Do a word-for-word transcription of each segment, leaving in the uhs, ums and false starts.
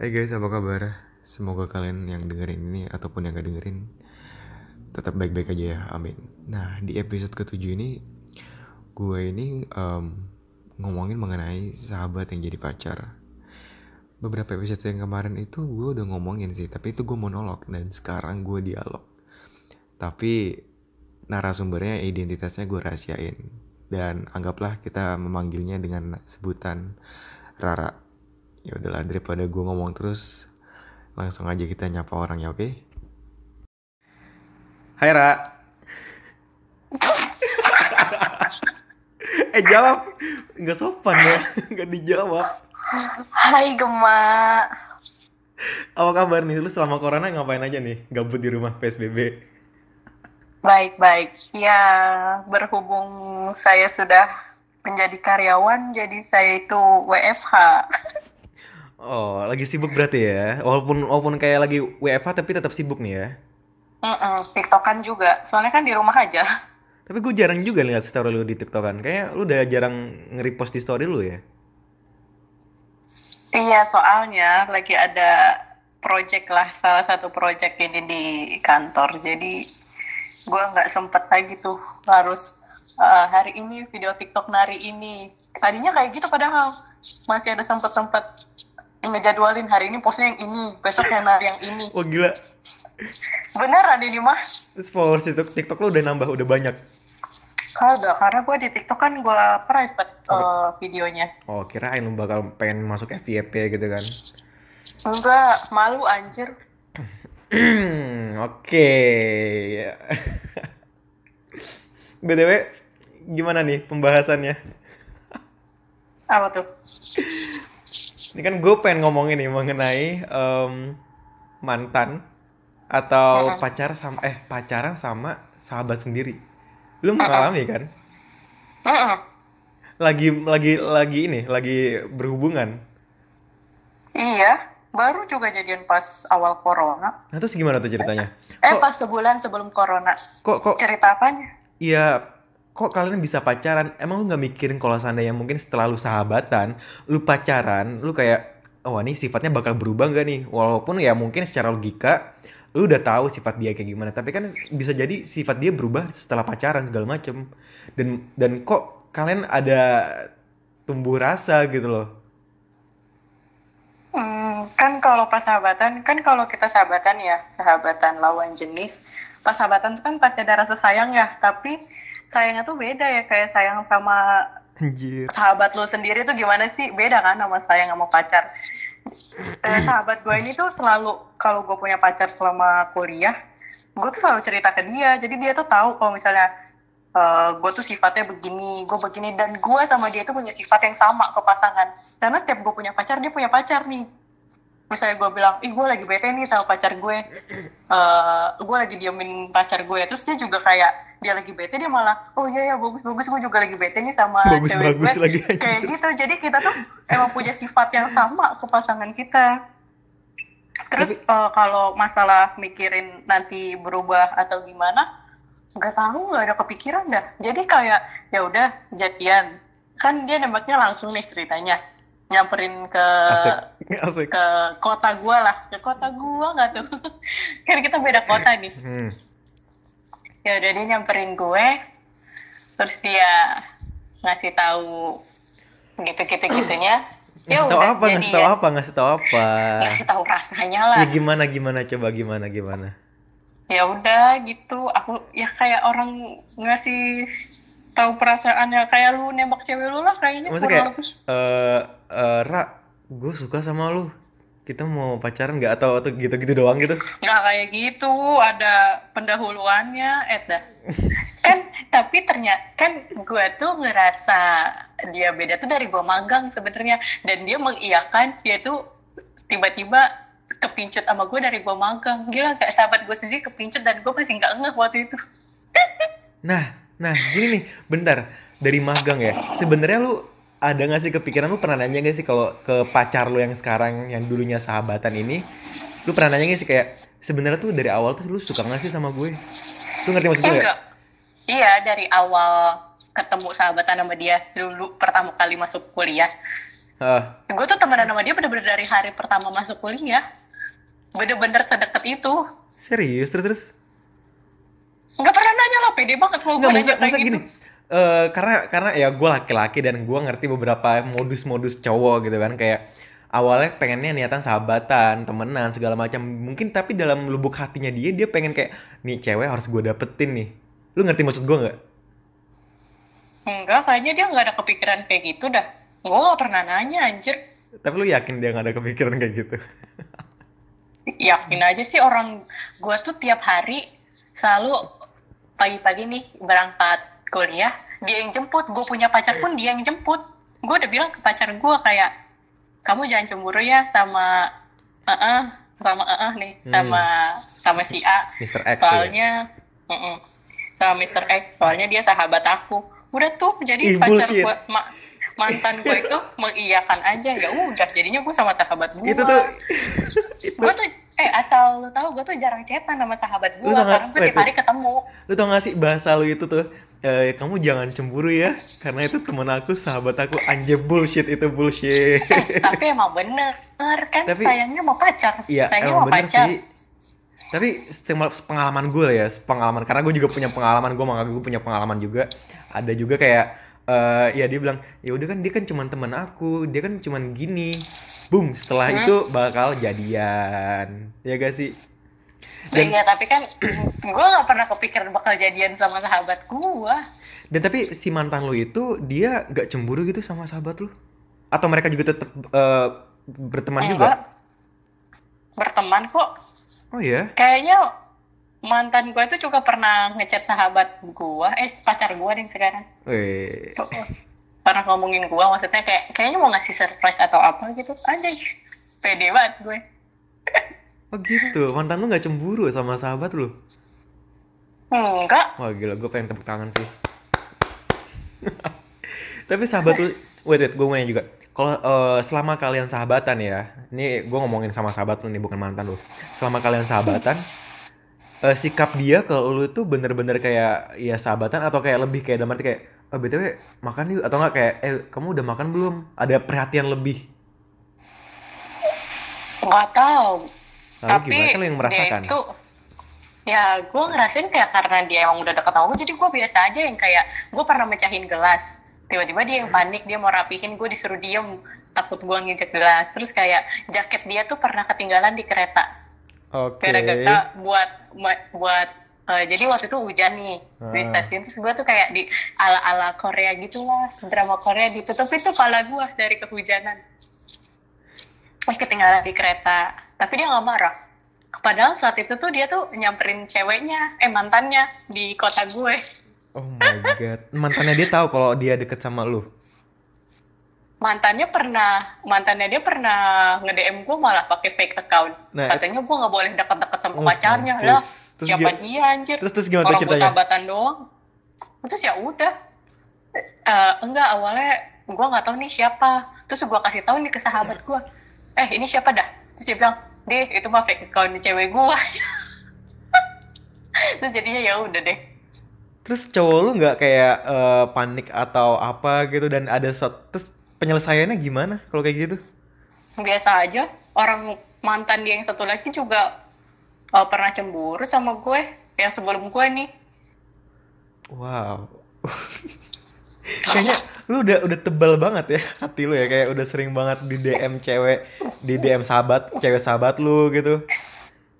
Hai hey guys, apa kabar? Semoga kalian yang dengerin ini ataupun yang gak dengerin tetap baik-baik aja ya, amin. Nah, di episode ketujuh ini gue ini um, ngomongin mengenai sahabat yang jadi pacar. Beberapa episode yang kemarin itu gue udah ngomongin sih, tapi itu gue monolog dan sekarang gue dialog. Tapi narasumbernya, identitasnya gue rahasiain. Dan anggaplah kita memanggilnya dengan sebutan Rara. Ya udahlah, daripada gue ngomong terus, langsung aja kita nyapa orang ya, oke? Okay? Hai Ra. eh jawab, nggak sopan ya, nggak dijawab. Hai Gema. Apa kabar nih, lu selama corona ngapain aja nih? Gabut di rumah P S B B? Baik-baik, ya berhubung saya sudah menjadi karyawan, jadi saya itu W F H. Oh, lagi sibuk berarti ya? Walaupun walaupun kayak lagi W F H tapi tetap sibuk nih ya? Mm-mm, TikTokan juga, soalnya kan di rumah aja. Tapi gue jarang juga lihat story lu di TikTokan. Kayaknya lu udah jarang nge-repost di story lu ya? Iya, soalnya lagi ada project lah, salah satu project ini di kantor. Jadi gue nggak sempet lagi tuh, harus uh, hari ini video TikTok nari ini. Tadinya kayak gitu padahal masih ada sempet-sempet ngejadwalin hari ini postnya yang ini, besok yang yang ini. Wah, oh, gila. Beneran ini mah. Followers TikTok, TikTok lo udah nambah, udah banyak? Kagak, karena gue di TikTok kan gue private oh. uh, videonya. Oh, kirain lo bakal pengen masuk F Y P gitu kan? Enggak, malu anjir. Oke. B T W, gimana nih pembahasannya? Apa tuh? Ini kan gue pengen ngomongin nih mengenai um, mantan atau uh-huh. pacar sama eh pacaran sama sahabat sendiri. Lu mengalami uh-huh. kan? Uh-huh. Lagi lagi lagi ini lagi berhubungan. Iya, baru juga jadian pas awal corona. Nah, terus gimana tuh ceritanya? Eh kok, pas sebulan sebelum corona. Kok kok cerita apanya? Iya. Kok kalian bisa pacaran? Emang lu gak mikirin kalau seandainya mungkin setelah lu sahabatan, lu pacaran, lu kayak, oh ini sifatnya bakal berubah gak nih? Walaupun ya mungkin secara logika, lu udah tahu sifat dia kayak gimana. Tapi kan bisa jadi sifat dia berubah setelah pacaran segala macem. Dan dan kok kalian ada tumbuh rasa gitu loh? Hmm, kan kalau pas sahabatan, kan kalau kita sahabatan ya, sahabatan lawan jenis. Pas sahabatan tuh kan pasti ada rasa sayang ya, tapi sayangnya tuh beda ya, kayak sayang sama Anjir. sahabat lo sendiri tuh gimana sih? Beda kan sama sayang sama pacar. Eh, sahabat gue ini tuh selalu, kalau gue punya pacar selama kuliah, gue tuh selalu cerita ke dia. Jadi dia tuh tahu kalau misalnya uh, gue tuh sifatnya begini, gue begini. Dan gue sama dia tuh punya sifat yang sama ke pasangan. Karena setiap gue punya pacar, dia punya pacar nih. Misalnya gue bilang, ih gue lagi bete nih sama pacar gue, uh, gue lagi diemin pacar gue, terus dia juga kayak, dia lagi bete, dia malah, oh iya ya bagus-bagus, gue juga lagi bete nih sama bagus, cewek bagus gue, lagi kayak aja. Gitu, jadi kita tuh emang punya sifat yang sama ke pasangan kita. Terus uh, kalau masalah mikirin nanti berubah atau gimana, nggak tahu, nggak ada kepikiran dah. Jadi kayak, ya udah jadian, kan dia nembaknya langsung nih ceritanya. Nyamperin ke Asik. Asik. ke kota gue lah, ke kota gue nggak tuh, kan kita beda kota nih. Hmm. Ya udah dia nyamperin gue, terus dia ngasih tahu gitu-gitu gitunya. Ya ngasih tahu apa? Jadi, ngasih tahu apa? Ngasih tahu apa? Ngasih tahu rasanya lah. Ya gimana gimana coba gimana gimana? Ya udah gitu, aku ya kayak orang ngasih tahu perasaannya kayak lu nembak cewek lu lah kayaknya. Maksudnya kurang kayak, lebih. Uh, uh, Ra, gue suka sama lu. Kita mau pacaran nggak atau atau gitu-gitu doang gitu? Nggak kayak gitu, ada pendahuluannya, et dah. Kan tapi ternyata kan gue tuh ngerasa dia beda tuh dari gue magang sebenarnya, dan dia mengiyakan, dia tuh tiba-tiba kepincut sama gue dari gue magang. Gila, kayak sahabat gue sendiri kepincut dan gue masih nggak ngeh waktu itu. Nah. Nah, gini nih, bentar. Dari magang ya. Sebenarnya lu ada enggak sih kepikiran, lu pernah nanya enggak sih kalau ke pacar lu yang sekarang yang dulunya sahabatan ini, lu pernah nanya enggak sih kayak sebenarnya tuh dari awal tuh lu suka enggak sih sama gue? Lu ngerti maksud gue enggak? Iya, dari awal ketemu sahabatan sama dia dulu pertama kali masuk kuliah. Uh. Gue tuh temenan sama dia bener-bener dari hari pertama masuk kuliah. Bener-bener sedekat itu. Serius? Terus-terus? Gak pernah nanya lah, pede banget kalau gue nanya kayak gitu. Gini, uh, karena karena ya gue laki-laki dan gue ngerti beberapa modus-modus cowok gitu kan. Kayak awalnya pengennya niatan sahabatan, temenan, segala macam. Mungkin tapi dalam lubuk hatinya dia, dia pengen kayak, nih cewek harus gue dapetin nih. Lu ngerti maksud gue gak? Enggak, kayaknya dia gak ada kepikiran kayak gitu dah. Gue gak pernah nanya, anjir. Tapi lu yakin dia gak ada kepikiran kayak gitu? Yakin aja sih, orang gue tuh tiap hari selalu pagi-pagi nih berangkat kuliah, dia yang jemput. Gue punya pacar pun dia yang jemput. Gue udah bilang ke pacar gue kayak, kamu jangan cemburu ya sama uh-uh, sama uh-uh nih, sama hmm. sama si A. mister X soalnya, ya? uh-uh, sama mister X, soalnya dia sahabat aku. Udah tuh, jadi Ih, pacar gue, ma- mantan gue itu mengiyakan aja, ya udah jadinya gue sama sahabat gue. Itu tuh, gue tuh, eh asal lu tahu gue tuh jarang cetan sama sahabat gue, karena gue tiap hari ketemu. Lu tau gak sih bahasa lu itu tuh, e, kamu jangan cemburu ya, karena itu teman aku, sahabat aku, anjir bullshit, itu bullshit. Eh, tapi emang bener, kan tapi, sayangnya mau pacar, iya, sayangnya mau pacar. Sih. Tapi pengalaman gue lah ya, pengalaman karena gue juga punya pengalaman, gue makanya gue punya pengalaman juga. Ada juga kayak, uh, ya dia bilang, ya udah kan dia kan cuma teman aku, dia kan cuma gini. Boom, setelah hmm. itu bakal jadian, ya gak sih? Dan, ya tapi kan gue gak pernah kepikiran bakal jadian sama sahabat gue. Dan tapi si mantan lo itu, dia gak cemburu gitu sama sahabat lo? Atau mereka juga tetap uh, berteman Enggak. juga? Berteman kok. Oh iya? Kayaknya mantan gue itu juga pernah ngechat sahabat gue, eh pacar gue nih sekarang. Wih. Pernah ngomongin gue, maksudnya kayak kayaknya mau ngasih surprise atau apa gitu. Anjay, pede banget gue. Oh gitu, mantan lu gak cemburu sama sahabat lu? Enggak. Wah gila, gue pengen tepuk tangan sih. Tapi sahabat lu, wait wait, gue mau nanya juga. Kalau uh, selama kalian sahabatan ya, ini gue ngomongin sama sahabat lu nih, bukan mantan lu. Selama kalian sahabatan, uh, sikap dia ke lu tuh bener-bener kayak ya sahabatan atau kayak lebih kayak dalam arti kayak, oh, B T W makan yuk, atau nggak kayak, eh kamu udah makan belum? Ada perhatian lebih? Nggak tahu. Lalu tapi gimana? Kan lu yang merasakan. Dia itu, ya gue ngerasain kayak karena dia emang udah deket aku, jadi gue biasa aja yang kayak gue pernah mecahin gelas. Tiba-tiba dia yang panik, dia mau rapihin, gue disuruh diem, takut gue nginjek gelas. Terus kayak jaket dia tuh pernah ketinggalan di kereta. Oke. Okay. Gara-gara buat buat uh, jadi waktu itu hujan nih ah. di stasiun. Terus gue tuh kayak di ala-ala Korea gitu lah, drama Korea ditutupin tuh kepala gue dari kehujanan. Eh ketinggalan di kereta, tapi dia nggak marah. Padahal saat itu tuh dia tuh nyamperin ceweknya, eh mantannya di kota gue. Oh my god, mantannya dia tahu kalau dia deket sama lu? Mantannya pernah, mantannya dia pernah nge-D M gue malah pakai fake account. Nah, katanya gue nggak boleh deket-deket sama oh, pacarnya lah. Siapa gimana, dia anjir? Terus, terus gimana orang ceritanya? Sahabatan doang. Terus ya udah, uh, enggak awalnya gue nggak tahu nih siapa. Terus gue kasih tahu nih ke sahabat gue. Eh ini siapa dah? Terus dia bilang, deh itu mah fake account cewek gue. Terus jadinya ya udah deh. Terus cowok lu nggak kayak uh, panik atau apa gitu dan ada suatu, terus penyelesaiannya gimana kalau kayak gitu? Biasa aja, orang mantan dia yang satu lagi juga uh, pernah cemburu sama gue yang sebelum gue nih. Wow. Kayaknya lu udah udah tebal banget ya hati lu ya, kayak udah sering banget di D M cewek, di D M sahabat, cewek sahabat lu gitu.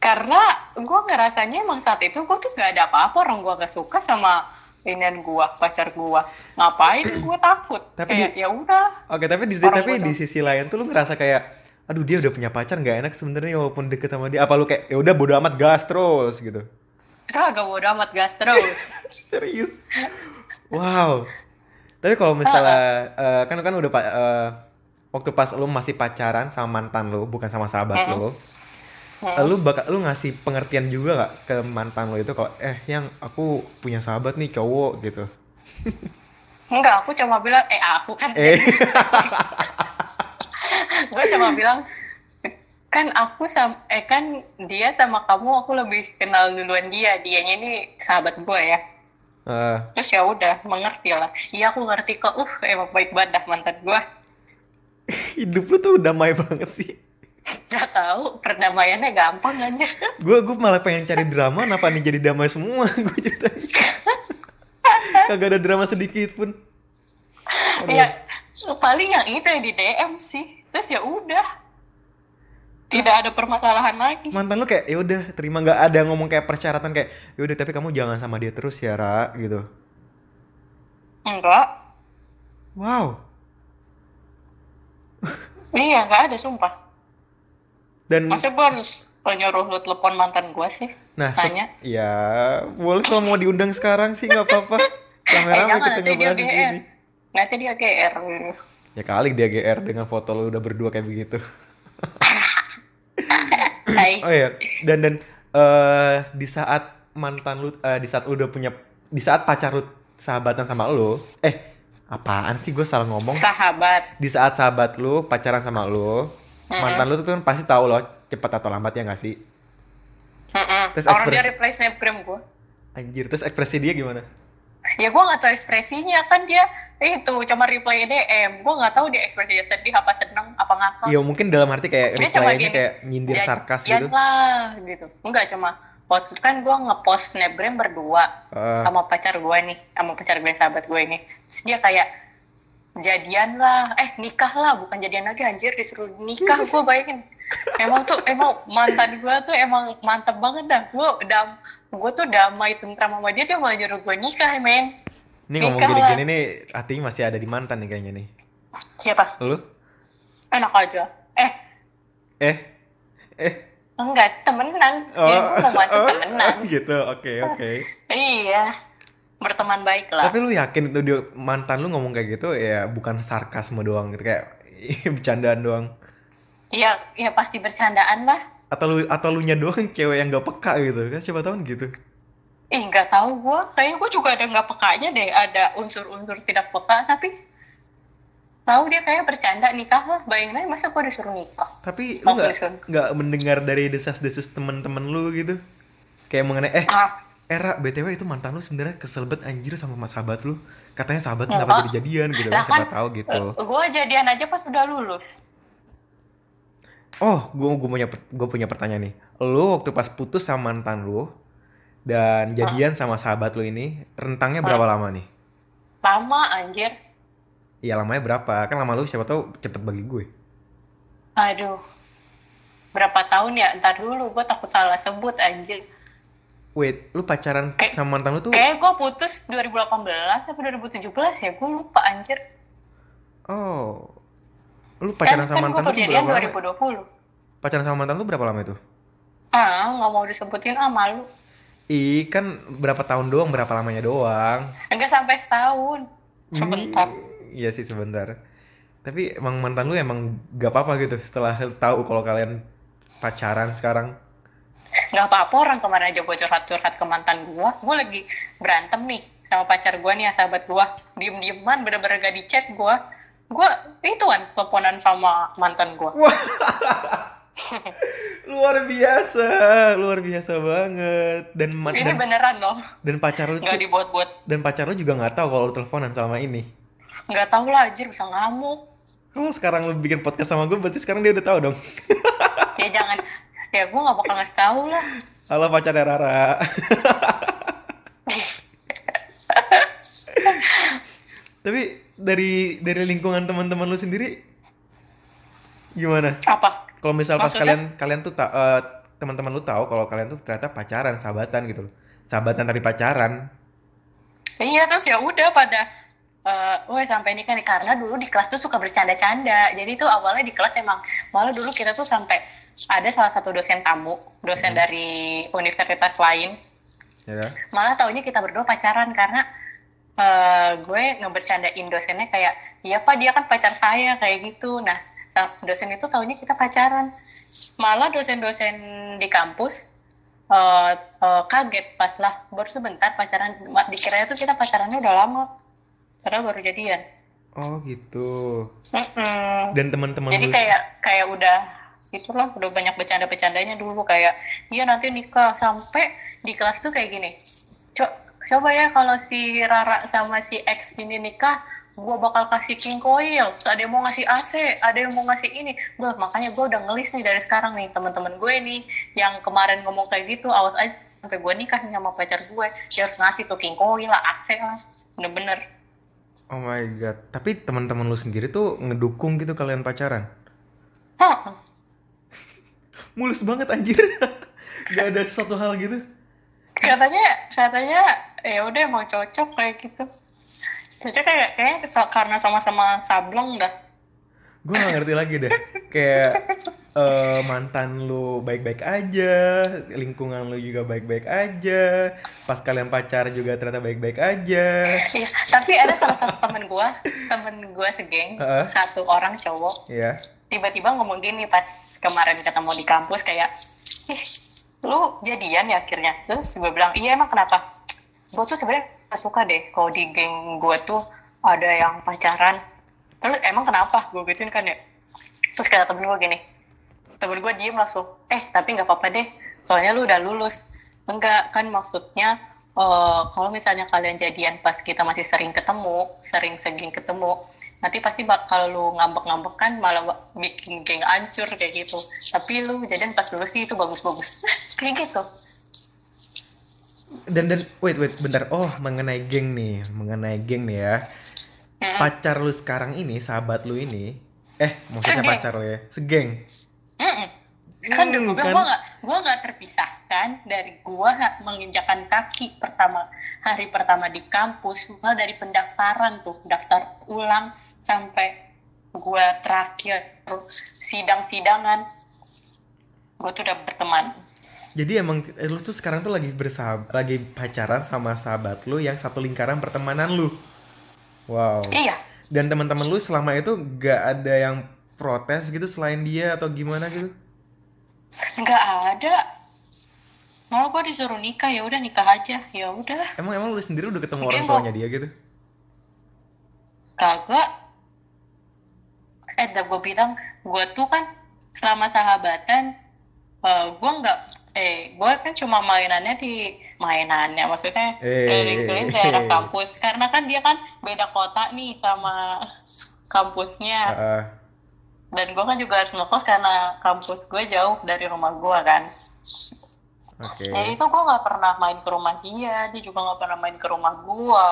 Karena gue ngerasanya emang saat itu gue tuh gak ada apa-apa, orang gue gak suka sama linian gue, pacar gue. Ngapain gue takut, tapi kayak di, ya udahlah. Oke, okay, tapi di, tapi di sisi lain tuh lu ngerasa kayak, aduh dia udah punya pacar gak enak sebenarnya walaupun deket sama dia. Apa lu kayak, ya udah bodo amat gas terus gitu? Kagak bodo amat gas terus. Serius? Wow. Tapi kalau misalnya, uh, kan kan udah uh, waktu pas lu masih pacaran sama mantan lu, bukan sama sahabat mm-hmm. lu. Hmm. Lu bakal lu ngasih pengertian juga nggak ke mantan lo itu kalau eh yang aku punya sahabat nih cowok gitu? Enggak, aku cuma bilang eh aku kan eh. Gue cuma bilang kan aku sama eh kan dia sama kamu aku lebih kenal duluan dia, dianya ini sahabat gue ya. Uh. Terus ya udah mengerti lah. Iya aku ngerti kok. Uh emang baik banget dah mantan gue. Hidup lu tuh damai banget sih. Gak tau, perdamaiannya gampang aja. Gue gue malah pengen cari drama, kenapa nih jadi damai semua? Gue ceritain. Kagak ada drama sedikit pun. Iya, paling yang itu yang di D M sih. Terus ya udah. Tidak Terus, ada permasalahan lagi. Mantan lu kayak ya udah terima, nggak ada ngomong kayak persyaratan kayak ya udah tapi kamu jangan sama dia terus ya Ra gitu. Enggak. Wow. Iya, nggak ada sumpah. Dan masa gue harus nyuruh lu telepon mantan gue sih? Nah, tanya. Se- ya boleh kalau mau diundang sekarang sih nggak apa-apa. Rame-rame eh, kita ngebahas di sini. Nanti dia G R. Ya kali dia G R dengan foto lu udah berdua kayak begitu. Oh iya, dan dan uh, di saat mantan lu, uh, di saat lu udah punya, di saat pacar lu sahabatan sama lu, eh apaan sih gue salah ngomong? Sahabat. Di saat sahabat lu pacaran sama lu, mm-hmm. mantan lu tuh kan pasti tahu lo cepat atau lambat ya nggak sih? Mm-hmm. Terus orang ekspres- dia reply snapgram gue. Anjir, terus ekspresi dia gimana? Ya gue nggak tahu ekspresinya kan dia itu cuma reply D M, gue nggak tahu dia ekspresinya sedih apa seneng apa ngakak. Iya mungkin dalam arti kayak reply-nya kayak nyindir ya, sarkas gitu. Lah gitu, enggak cuma post kan gue ngepost snapgram berdua uh. sama pacar gue nih, sama pacar gue sahabat gue ini. Terus dia kayak jadian lah, eh nikah lah, bukan jadian lagi anjir disuruh nikah gue bayangin. Emang tuh emang mantan gue tuh emang mantep banget dah, gue dam gue tuh damai tentram sama dia, dia malah nyuruh gue nikah, men. Ini nikah ngomong gini-gini nih, hatinya masih ada di mantan nih kayaknya nih. Siapa? Lu? Enak aja. Eh. Eh? Eh? Enggak, temenan. Oh. Jadi gue mau mantan oh. temenan. Oh, gitu, oke, okay, oke. Okay. Iya. Berteman baik lah. Tapi lu yakin itu dia, mantan lu ngomong kayak gitu ya bukan sarkasme doang gitu, kayak bercandaan doang? Iya, ya pasti bercandaan lah. Atau lu atau lu nya doang cewek yang nggak peka gitu kan, siapa tahu gitu. Ih eh, nggak tahu gue, kayaknya gue juga ada nggak pekanya deh, ada unsur-unsur tidak peka, tapi tahu dia kayak bercanda nikah lah, bayangin aja masa gue disuruh nikah. Tapi oh, lu nggak nggak mendengar dari desas-desus teman-teman lu gitu, kayak mengenai eh ah. era B T W itu mantan lu sebenarnya kesel banget anjir sama mas sahabat lu, katanya sahabat kenapa jadi jadian gitu, nah, siapa kan, tahu gitu. Gue jadian aja pas udah lulus. Oh, gue gue punya gue punya pertanyaan nih. Lu waktu pas putus sama mantan lu dan jadian hmm. sama sahabat lu ini rentangnya berapa hmm. lama nih? Lama anjir. Iya lamanya berapa? Kan lama lu siapa tahu cepet bagi gue. Aduh, berapa tahun ya? Ntar dulu, gue takut salah sebut anjir. Wait, lu pacaran eh, sama mantan lu tuh? Kayak gue putus dua ribu delapan belas atau dua ribu tujuh belas ya? Gue lupa anjir. Oh. Lu pacaran kan, sama kan mantan lu berapa lama? Pacaran sama mantan lu berapa lama itu? Ah, nggak mau disebutin ah malu. Ih, kan berapa tahun doang, berapa lamanya doang? Enggak sampai setahun. Sebentar. Iya sih sebentar. Tapi emang mantan lu emang gak apa-apa gitu setelah tahu kalau kalian pacaran sekarang? Gak apa-apa, orang kemarin aja gue curhat-curhat ke mantan gue. Gue lagi berantem nih sama pacar gue nih, sahabat gue. Diem-dieman, bener-bener gak di-chat gue. Gue itu kan teleponan sama mantan gue. Luar biasa, luar biasa banget. Dan ma- ini dan, beneran loh. Dan pacar lu nggak dibuat-buat. Dan pacar lu juga nggak tahu kalau lu teleponan selama ini. Nggak tahu lah, anjir bisa ngamuk. Kalau sekarang lu bikin podcast sama gue, berarti sekarang dia udah tahu dong. Ya jangan, ya gue nggak bakal ngasih tahu lah. Halo pacarnya Rara. Tapi dari dari lingkungan teman-teman lu sendiri gimana? Apa? Kalau misal pas kalian kalian tuh ta- uh, teman-teman lu tahu kalau kalian tuh ternyata pacaran, sahabatan gitu loh. Sahabatan tapi pacaran. Iya, terus ya udah pada eh uh, sampai ini kan karena dulu di kelas tuh suka bercanda-canda. Jadi tuh awalnya di kelas emang malah dulu kita tuh sampai ada salah satu dosen tamu, dosen hmm. dari universitas lain. Ya. Malah taunya kita berdua pacaran karena Uh, gue ngebercandain dosennya kayak iya pak dia kan pacar saya kayak gitu. Nah dosen itu taunya kita pacaran, malah dosen-dosen di kampus uh, uh, kaget pas lah baru sebentar pacaran, dikiranya tuh kita pacarannya udah lama padahal baru jadian. Oh gitu. Mm-mm. Dan teman-teman jadi lu... kayak kayak udah gitulah, udah banyak bercanda-bercandanya dulu kayak iya nanti nikah, sampai di kelas tuh kayak gini, Cok, coba ya kalau si Rara sama si X ini nikah, gue bakal kasih king coil, terus ada yang mau ngasih A C, ada yang mau ngasih ini. Bah, makanya gue udah ngelis nih dari sekarang nih, teman-teman gue nih yang kemarin ngomong kayak gitu, awas aja sampai gue nikah sama pacar gue, dia harus ngasih tuh king coil lah, A C lah, bener-bener. Oh my god, tapi teman-teman lu sendiri tuh ngedukung gitu kalian pacaran? Hah? Mulus banget anjir, gak ada sesuatu hal gitu? Katanya, katanya ya udah mau cocok kayak gitu. Cocok kayak kayaknya karena sama-sama sableng dah. Gue gak ngerti lagi deh. Kayak uh, mantan lu baik-baik aja, lingkungan lu juga baik-baik aja, pas kalian pacar juga ternyata baik-baik aja. Iya, tapi ada salah satu temen gue, temen gue segeng, uh-huh. satu orang cowok. Iya. Tiba-tiba ngomong gini pas kemarin ketemu di kampus kayak, ih, lu jadian ya akhirnya? Terus gue bilang, iya emang kenapa? Gue tuh sebenarnya suka deh kalau di geng gue tuh ada yang pacaran. Terus emang kenapa? Gue gituin kan ya. Terus kata temen gue gini, temen gue diem langsung, eh tapi gak apa-apa deh, soalnya lu udah lulus. Enggak, kan maksudnya uh, kalau misalnya kalian jadian pas kita masih sering ketemu, sering segeng ketemu, nanti pasti kalau lu ngambek-ngambek kan malah bikin geng hancur kayak gitu. Tapi lu jadian pas lulus sih itu bagus-bagus. Kayak gitu. Dan dan wait wait bentar, oh mengenai geng nih, mengenai geng nih ya. Mm-mm. Pacar lu sekarang ini, sahabat lu ini, eh maksudnya segeng. Pacar lu ya, segeng. Mm-mm. Kan mm, gue kan? gak, gue gak terpisahkan dari gue menginjakan kaki pertama, hari pertama di kampus, mulai dari pendaftaran tuh, daftar ulang sampai gue terakhir sidang-sidangan, gue tuh udah berteman. Jadi emang lu tuh sekarang tuh lagi bersahab, lagi pacaran sama sahabat lu yang satu lingkaran pertemanan lu. Wow. Iya. Dan teman-teman lu selama itu gak ada yang protes gitu selain dia atau gimana gitu? Gak ada. Malah gua disuruh nikah, ya udah nikah aja, ya udah. Emang emang lu sendiri udah ketemu orang tuanya dia gitu? Kagak. Eh, dah gua bilang, gua tuh kan selama sahabatan, uh, gua nggak. Eh, gue kan cuma mainannya di mainannya, maksudnya keliling-keliling daerah kampus. Karena kan dia kan beda kota nih sama kampusnya. Uh. Dan gue kan juga harus ngekos karena kampus gue jauh dari rumah gue kan. Okay. Jadi itu gue nggak pernah main ke rumah dia, dia juga nggak pernah main ke rumah gue.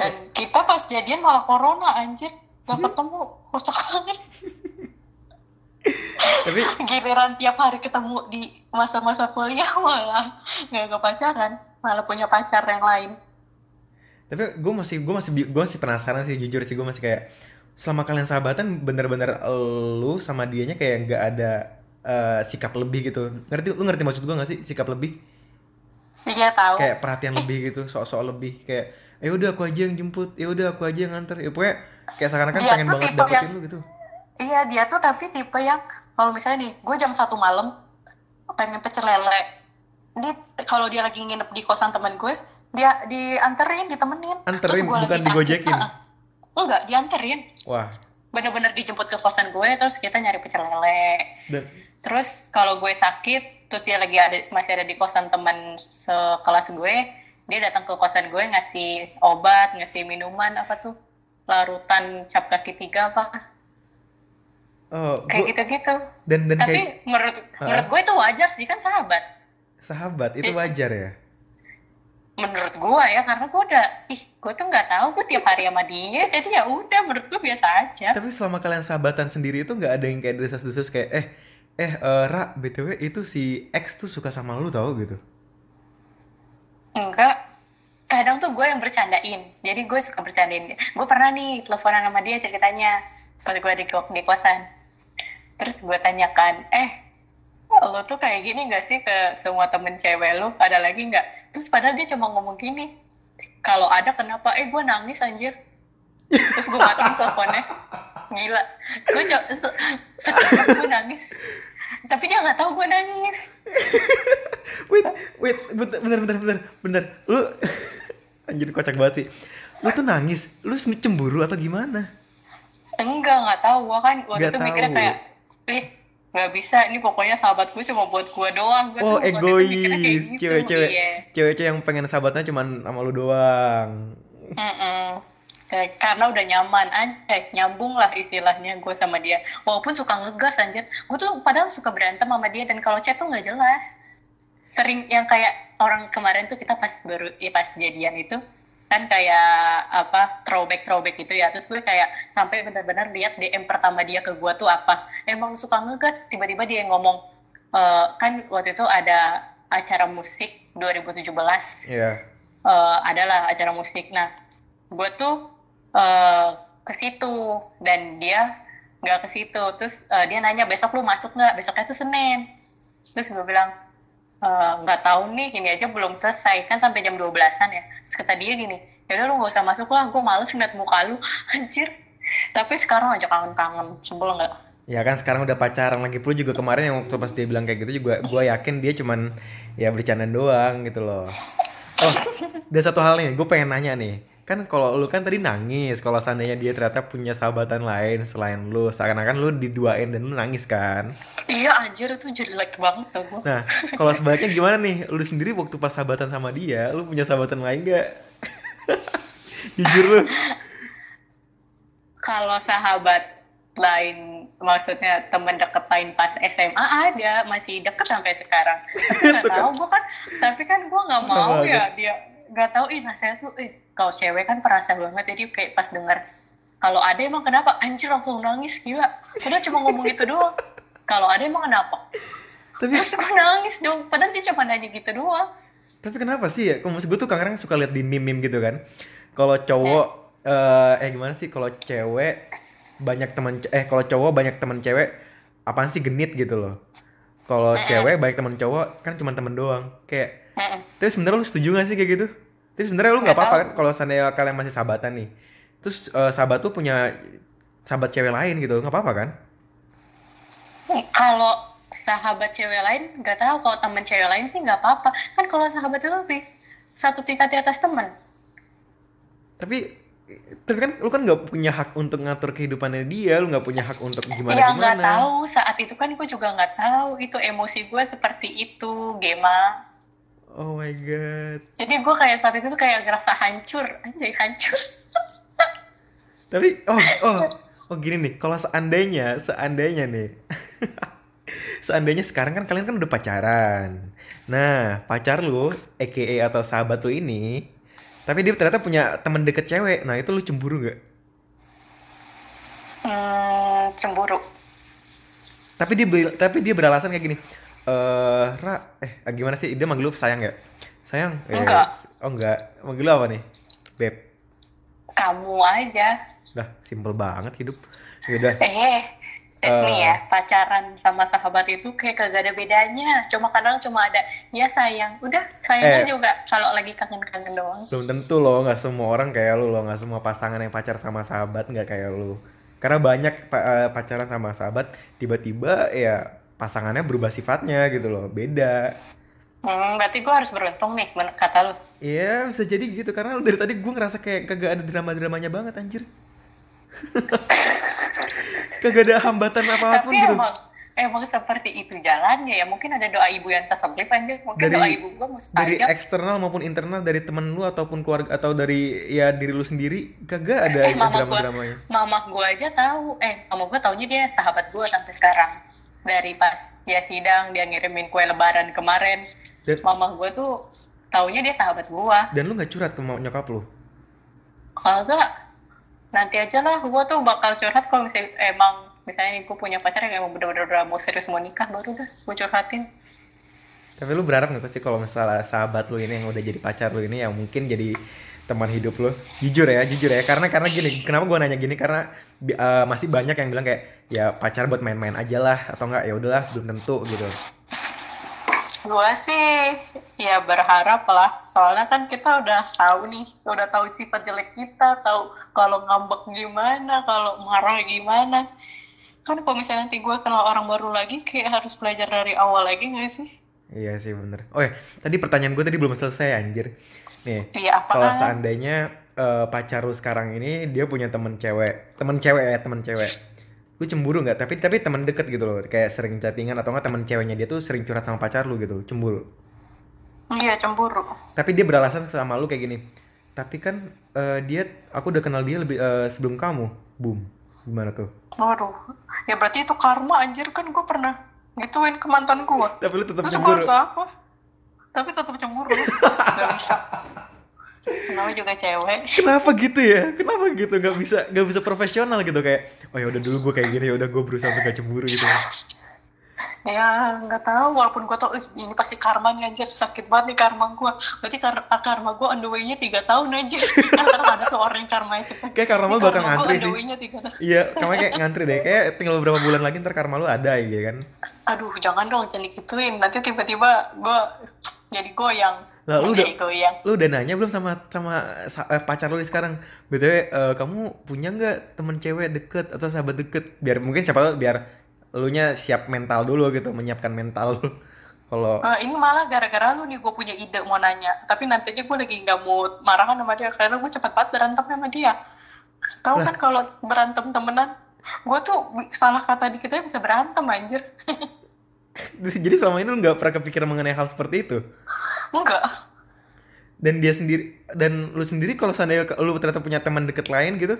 Dan oh. kita pas jadian malah corona anjir, nggak ketemu, kocak banget. Tapi giliran tiap hari ketemu di masa-masa kuliah malah nggak kepacaran, malah punya pacar yang lain. Tapi gue masih gue masih gue masih penasaran sih, jujur sih gue masih kayak, selama kalian sahabatan bener-bener lu sama dianya kayak nggak ada uh, sikap lebih gitu, ngerti? Lu ngerti maksud gue nggak sih, sikap lebih? Iya tahu. Kayak perhatian lebih gitu, sok-sok lebih kayak, ya udah aku aja yang jemput, ya udah aku aja yang nganter, ya pokoknya kayak seakan-akan dia pengen banget dapetin yang... lu gitu. Iya, dia tuh tapi tipe yang kalau misalnya nih, gue jam satu malam pengen pecel lele. Dia kalau dia lagi nginep di kosan teman gue, dia dianterin, ditemenin. Anterin, bukan digojekin. Enggak, dianterin. Wah. Bener-bener dijemput ke kosan gue, terus kita nyari pecel lele. Dan... terus kalau gue sakit, terus dia lagi ada, masih ada di kosan teman sekelas gue, dia datang ke kosan gue ngasih obat, ngasih minuman apa tuh? Larutan cap kaki tiga apa? Oh, kayak gua, gitu-gitu. Dan, dan tapi kayak, menurut uh, menurut gue itu wajar sih, kan sahabat. Sahabat itu wajar ya. Menurut gue ya, karena gue udah, ih gue tuh nggak tahu, gue tiap hari sama dia, jadi ya udah menurut gue biasa aja. Tapi selama kalian sahabatan sendiri itu nggak ada yang kayak desas-desus kayak eh eh uh, Ra, btw itu si X tuh suka sama lu tau gitu? Enggak. Kadang tuh gue yang bercandain, jadi gue suka bercandain. Gue pernah nih teleponan sama dia ceritanya pas gue di, di kosan. Terus gue tanyakan, eh lo tuh kayak gini gak sih ke semua temen cewek lo? Ada lagi gak? Terus padahal dia cuma ngomong gini, kalau ada kenapa? Eh gue nangis anjir. Terus gue matiin teleponnya. Gila. Gue co- se- sekejap gue nangis. Tapi dia gak tahu gue nangis. Wait, wait, bentar, bentar, bentar, bentar. Lu, anjir kocak banget sih. Lu tuh nangis, lu cemburu atau gimana? Enggak, gak tahu. Gue kan waktu gak itu tahu. Mikirnya kayak, ih gak bisa, ini pokoknya sahabat gue cuma buat gue doang. Gua oh egois, cewek-cewek gitu. Cewek-cewek yang pengen sahabatnya cuma sama lu doang. Mm-mm. Karena udah nyaman aja, nyambung lah istilahnya gue sama dia. Walaupun suka ngegas anjir, gue tuh padahal suka berantem sama dia, dan kalau chat tuh nggak jelas. Sering yang kayak orang kemarin tuh kita pas baru ya pas jadian itu kan kayak apa throwback throwback gitu ya. Terus gue kayak sampai benar-benar lihat D M pertama dia ke gue tuh apa. Emang suka ngegas, tiba-tiba dia ngomong e, kan waktu itu ada acara musik dua ribu tujuh belas. Yeah. E, adalah acara musik. Nah, gue tuh Uh, ke situ dan dia nggak ke situ. Terus uh, dia nanya besok lu masuk nggak, besoknya tuh Senin. Terus gue bilang nggak uh, tahu nih, ini aja belum selesai kan sampai jam dua belasan ya. Terus kata dia gini, yaudah lu nggak usah masuk lah, gue males ngeliat muka lu anjir. Tapi sekarang aja kangen-kangen, sebel nggak? Ya kan sekarang udah pacaran lagi, pula juga kemarin yang waktu pas dia bilang kayak gitu juga gue yakin dia cuman ya bercanda doang gitu loh. Oh, ada satu hal nih gue pengen nanya nih. Kan kalau lu kan tadi nangis, kalau seandainya dia ternyata punya sahabatan lain selain lu, seakan-akan lu diduain dan lu nangis kan? Iya anjir, itu jelek banget tuh gue. Nah, kalau sebaliknya gimana nih? Lu sendiri waktu pas sahabatan sama dia, lu punya sahabatan lain gak? Jujur lu. Kalau sahabat lain, maksudnya teman deket lain pas S M A ada, masih deket sampai sekarang. Tapi gak tau, gue kan, tapi kan gue gak mau ya dia. Gak tau, ih rasanya tuh, ih kalau cewek kan perasa banget, jadi kayak pas denger kalau ada emang kenapa, anjir langsung nangis, gila, padahal cuma ngomong gitu doang, kalau ada emang kenapa, tapi, terus gue nangis dong, padahal dia cuma nanya gitu doang. Tapi kenapa sih ya, maksud gue tuh kadang-kadang suka lihat di meme-meme gitu kan, kalau cowok, eh, eh gimana sih, kalau cewek banyak teman, eh kalau cowok banyak teman cewek, apaan sih genit gitu loh, kalau cewek banyak teman cowok, kan cuma teman doang, kayak, tapi sebenarnya lu setuju gak sih kayak gitu? Tapi sebenarnya lu nggak apa-apa kan kalau seandainya kalian masih sahabatan nih, terus uh, sahabat tuh punya sahabat cewek lain gitu, nggak apa-apa kan? Kalau sahabat cewek lain nggak tahu, kalau teman cewek lain sih nggak apa-apa kan, kalau sahabat itu lebih satu tingkat di atas teman. Tapi tapi kan lu kan nggak punya hak untuk ngatur kehidupannya dia, lu nggak punya hak untuk gimana gimana. Ya nggak tahu, saat itu kan gue juga nggak tahu, itu emosi gue seperti itu, Gema. Oh my god. Jadi gue kayak saat itu tuh kayak ngerasa hancur, anjay hancur. Tapi oh oh oh gini nih, kalau seandainya seandainya nih, seandainya sekarang kan kalian kan udah pacaran. Nah pacar lu, A K A atau sahabat lu ini, tapi dia ternyata punya teman deket cewek. Nah itu lu cemburu nggak? Hmm, cemburu. Tapi dia tapi dia beralasan kayak gini. Uh, Ra, eh gimana sih? Dia manggil lu sayang gak? Sayang? Eh, enggak. Oh enggak. Manggil lu apa nih? Beb. Kamu aja. Dah, simple banget hidup. Yaudah. Eh, eh uh, nih ya, pacaran sama sahabat itu kayak kagak ada bedanya. Cuma kadang cuma ada, ya sayang. Udah, sayang eh, juga kalau lagi kangen-kangen doang. Belum tentu loh, gak semua orang kayak lu loh. Gak semua pasangan yang pacar sama sahabat gak kayak lu. Karena banyak pa- pacaran sama sahabat, tiba-tiba ya pasangannya berubah sifatnya gitu loh, beda. Hmm, berarti gue harus beruntung nih, kata lu. Iya, yeah, bisa jadi gitu, karena dari tadi gue ngerasa kayak kagak ada drama-dramanya banget, anjir. Kagak ada hambatan apa-apa gitu. Tapi emang, emang seperti itu jalannya ya, mungkin ada doa ibu yang terselip anjir, mungkin dari, doa ibu gue mustajab. Dari eksternal maupun internal, dari temen lu ataupun keluarga, atau dari ya diri lu sendiri, kagak ada eh, drama-dramanya. Mama gue aja tahu, eh mama gue taunya dia sahabat gue sampai sekarang. Dari pas dia sidang, dia ngirimin kue lebaran kemarin. Dan mama gue tuh taunya dia sahabat gue. Dan lu gak curhat ke nyokap lu? Kagak. Nanti aja lah, gue tuh bakal curhat kalau misalnya emang misalnya gue punya pacar yang emang bener-bener mau serius mau nikah, baru dah gue curhatin. Tapi lu berharap gak sih kalau misalnya sahabat lu ini yang udah jadi pacar lu ini yang mungkin jadi teman hidup lo? Jujur ya, jujur ya. Karena karena gini, kenapa gue nanya gini? Karena uh, masih banyak yang bilang kayak ya pacar buat main-main aja lah, atau enggak ya udahlah belum tentu gitu. Gue sih ya berharap lah, soalnya kan kita udah tahu nih, udah tahu sifat jelek kita, tahu kalau ngambek gimana, kalau marah gimana. Kan kalau misalnya nanti gue kenal orang baru lagi, kayak harus belajar dari awal lagi nggak sih? Iya sih bener. Oh ya, tadi pertanyaan gue tadi belum selesai anjir. Nih, ya, kalau seandainya uh, pacar lu sekarang ini dia punya temen cewek, temen cewek ya temen cewek, lu cemburu nggak? Tapi tapi temen deket gitu loh, kayak sering chattingan atau nggak temen ceweknya dia tuh sering curhat sama pacar lu gitu, cemburu? Iya cemburu. Tapi dia beralasan sama lu kayak gini, Tapi kan uh, dia, aku udah kenal dia lebih uh, sebelum kamu, Boom. Gimana tuh? Waduh, ya berarti itu karma anjir, kan gue pernah ngituin ke mantan gue. Tapi lu tetap cemburu. Terus gue harus apa? Tapi tetap cemburu, nggak bisa. Kenapa juga cewek? Kenapa gitu ya? Kenapa gitu? Nggak bisa, nggak bisa profesional gitu kayak. Oh ya udah dulu gue kayak gini, ya udah gue berusaha untuk gak cemburu gitu. Ya nggak tahu, walaupun gue tau eh, ini pasti karma nih anjir, sakit banget nih karma gue. Berarti kar- karma gue on the way-nya tiga tahun anjir. Kan ada tuh orang yang karmanya cepet. Kayak karma lu bakal ngantri sih. Iya, karma kayak ngantri deh. Kayak tinggal beberapa bulan lagi ntar karma lu ada ya kan. Aduh, jangan dong, jangan dikituin. Nanti tiba-tiba gue jadi goyang. Lah, lu udah goyang. Lu udah nanya belum sama sama pacar lu sekarang? B T W uh, kamu punya nggak teman cewek deket atau sahabat deket? Biar mungkin siapa tahu biar elunya siap mental dulu gitu, menyiapkan mental lu. Kalau uh, ini malah gara-gara lu nih gue punya ide mau nanya, tapi nanti aja gue lagi nggak mood marahan sama dia karena gue cepat banget berantem sama dia. Tahu kan kalau berantem temenan, gue tuh salah kata dikit aja bisa berantem anjir. Jadi selama ini lu nggak pernah kepikiran mengenai hal seperti itu? Enggak. Dan dia sendiri, dan lu sendiri kalau seandainya lu ternyata punya teman deket lain gitu,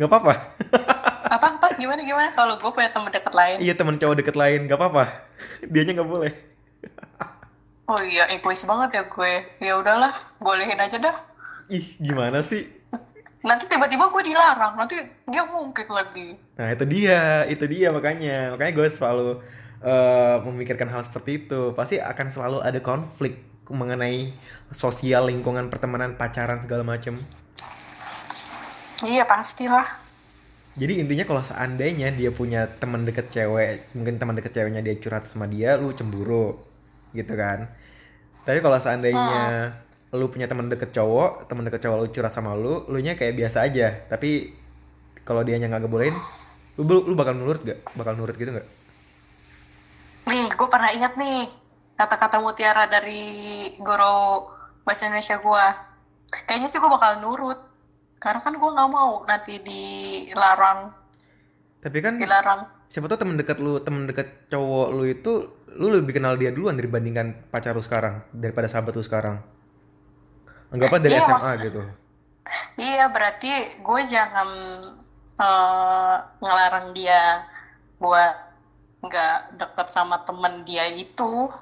nggak apa-apa? Apa-apa? Gimana-gimana kalau gue punya teman dekat lain? Iya, teman cowok dekat lain. Gak apa-apa. Dianya gak boleh. Oh iya, egois banget ya gue. Ya udahlah, bolehin aja dah. Ih, gimana sih? Nanti tiba-tiba gue dilarang. Nanti dia ngungkit lagi. Nah, itu dia. Itu dia makanya. Makanya gue selalu uh, memikirkan hal seperti itu. Pasti akan selalu ada konflik mengenai sosial, lingkungan, pertemanan, pacaran, segala macem. Iya, pastilah. Jadi intinya kalau seandainya dia punya teman deket cewek, mungkin teman deket ceweknya dia curhat sama dia, lu cemburu, gitu kan? Tapi kalau seandainya hmm. lu punya teman deket cowok, teman deket cowok lu curhat sama lu, lu nya kayak biasa aja. Tapi kalau dia nya nggak ngebolehin, lu, lu lu bakal nurut gak? Bakal nurut gitu nggak? Nih, gue pernah ingat nih kata-kata mutiara dari guru bahasa Indonesia gue. Kayaknya sih gue bakal nurut. Karena kan gue nggak mau nanti dilarang. Tapi kan dilarang. Siapa tau temen dekat lu, temen dekat cowok lu itu, lu lebih kenal dia duluan dibandingkan pacar lu sekarang, daripada sahabat lu sekarang. Anggaplah dari iya, S M A maksud, gitu. Iya, berarti gue jangan uh, ngelarang dia buat nggak dekat sama temen dia itu.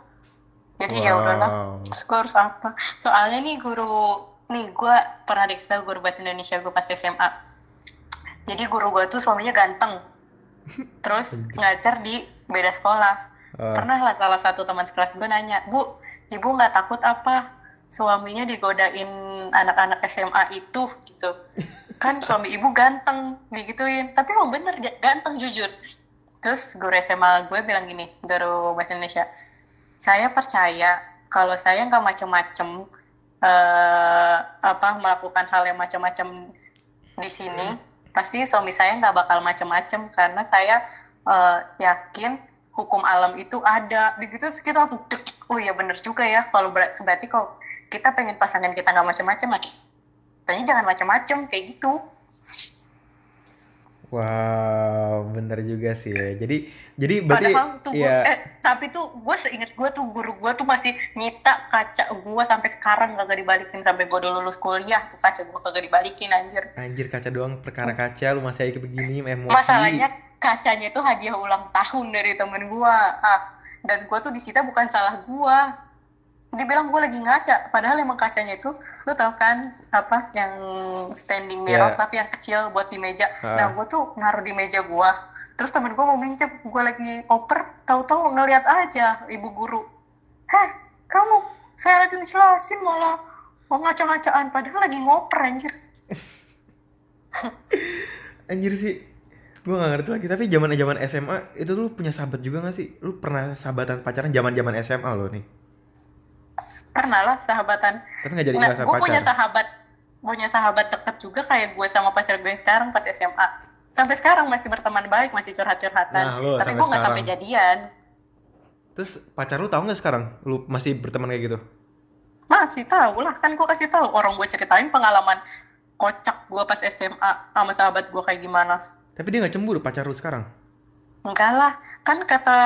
Jadi wow. Ya udahlah. Gue harus apa? Soalnya nih guru. Nih, gue pernah dikasih tau guru bahasa Indonesia gue pas S M A. Jadi guru gue tuh suaminya ganteng. Terus ngajar di beda sekolah. Uh. Pernah lah salah satu teman sekelas gue nanya, Bu, ibu gak takut apa suaminya digodain anak-anak S M A itu? Gitu. Kan suami ibu ganteng, digituin. Tapi emang bener, ganteng jujur. Terus guru S M A gue bilang gini, guru bahasa Indonesia, saya percaya kalau saya gak macem-macem, Uh, apa melakukan hal yang macam-macam di sini, pasti suami saya nggak bakal macam-macam karena saya uh, yakin hukum alam itu ada. Begitu kita langsung dek, oh ya bener juga ya. Kalau ber- berarti kalau kita pengen pasangan kita nggak macam-macam lagi, tanya jangan macam-macam kayak gitu. Wow, bener juga sih ya. Jadi, jadi berarti tuh ya. Gua, eh, tapi tuh gue seingat gue tuh guru gue tuh masih nyita kaca gue sampai sekarang kagak dibalikin, sampai gue udah lulus kuliah tuh kaca gue kagak dibalikin anjir. Anjir, kaca doang perkara kaca, lu masih kayak begini emosi. Masalahnya kacanya tuh hadiah ulang tahun dari temen gue, ah, dan gue tuh disita bukan salah gue. Dibilang gue lagi ngaca, padahal emang kacanya itu, lu tau kan apa yang standing mirror yeah. Tapi yang kecil buat di meja. Uh-huh. Nah gue tuh ngaruh di meja gue, terus temen gue mau mincep, gue lagi oper, tahu-tahu ngeliat aja ibu guru. Heh, kamu, saya lagi ngejelasin malah mau ngaca-ngacaan, padahal lagi ngoper anjir. Anjir sih, gue nggak ngerti lagi. Tapi zaman-zaman S M A itu lu punya sahabat juga nggak sih? Lu pernah sahabatan pacaran zaman-zaman S M A lo nih? Pernah lah sahabatan. Tapi nggak jadi ngerasa nah, pacar. Gue punya sahabat, punya sahabat dekat juga kayak gue sama pacar gue yang sekarang pas S M A. Sampai sekarang masih berteman baik, masih curhat-curhatan. Nah, lo, tapi gue nggak sampai jadian. Terus pacar lu tahu nggak sekarang? Lu masih berteman kayak gitu? Masih tahu lah, kan gue kasih tahu. Orang gue ceritain pengalaman kocak gue pas S M A sama sahabat gue kayak gimana. Tapi dia nggak cemburu pacar lu sekarang? Enggak lah, kan kata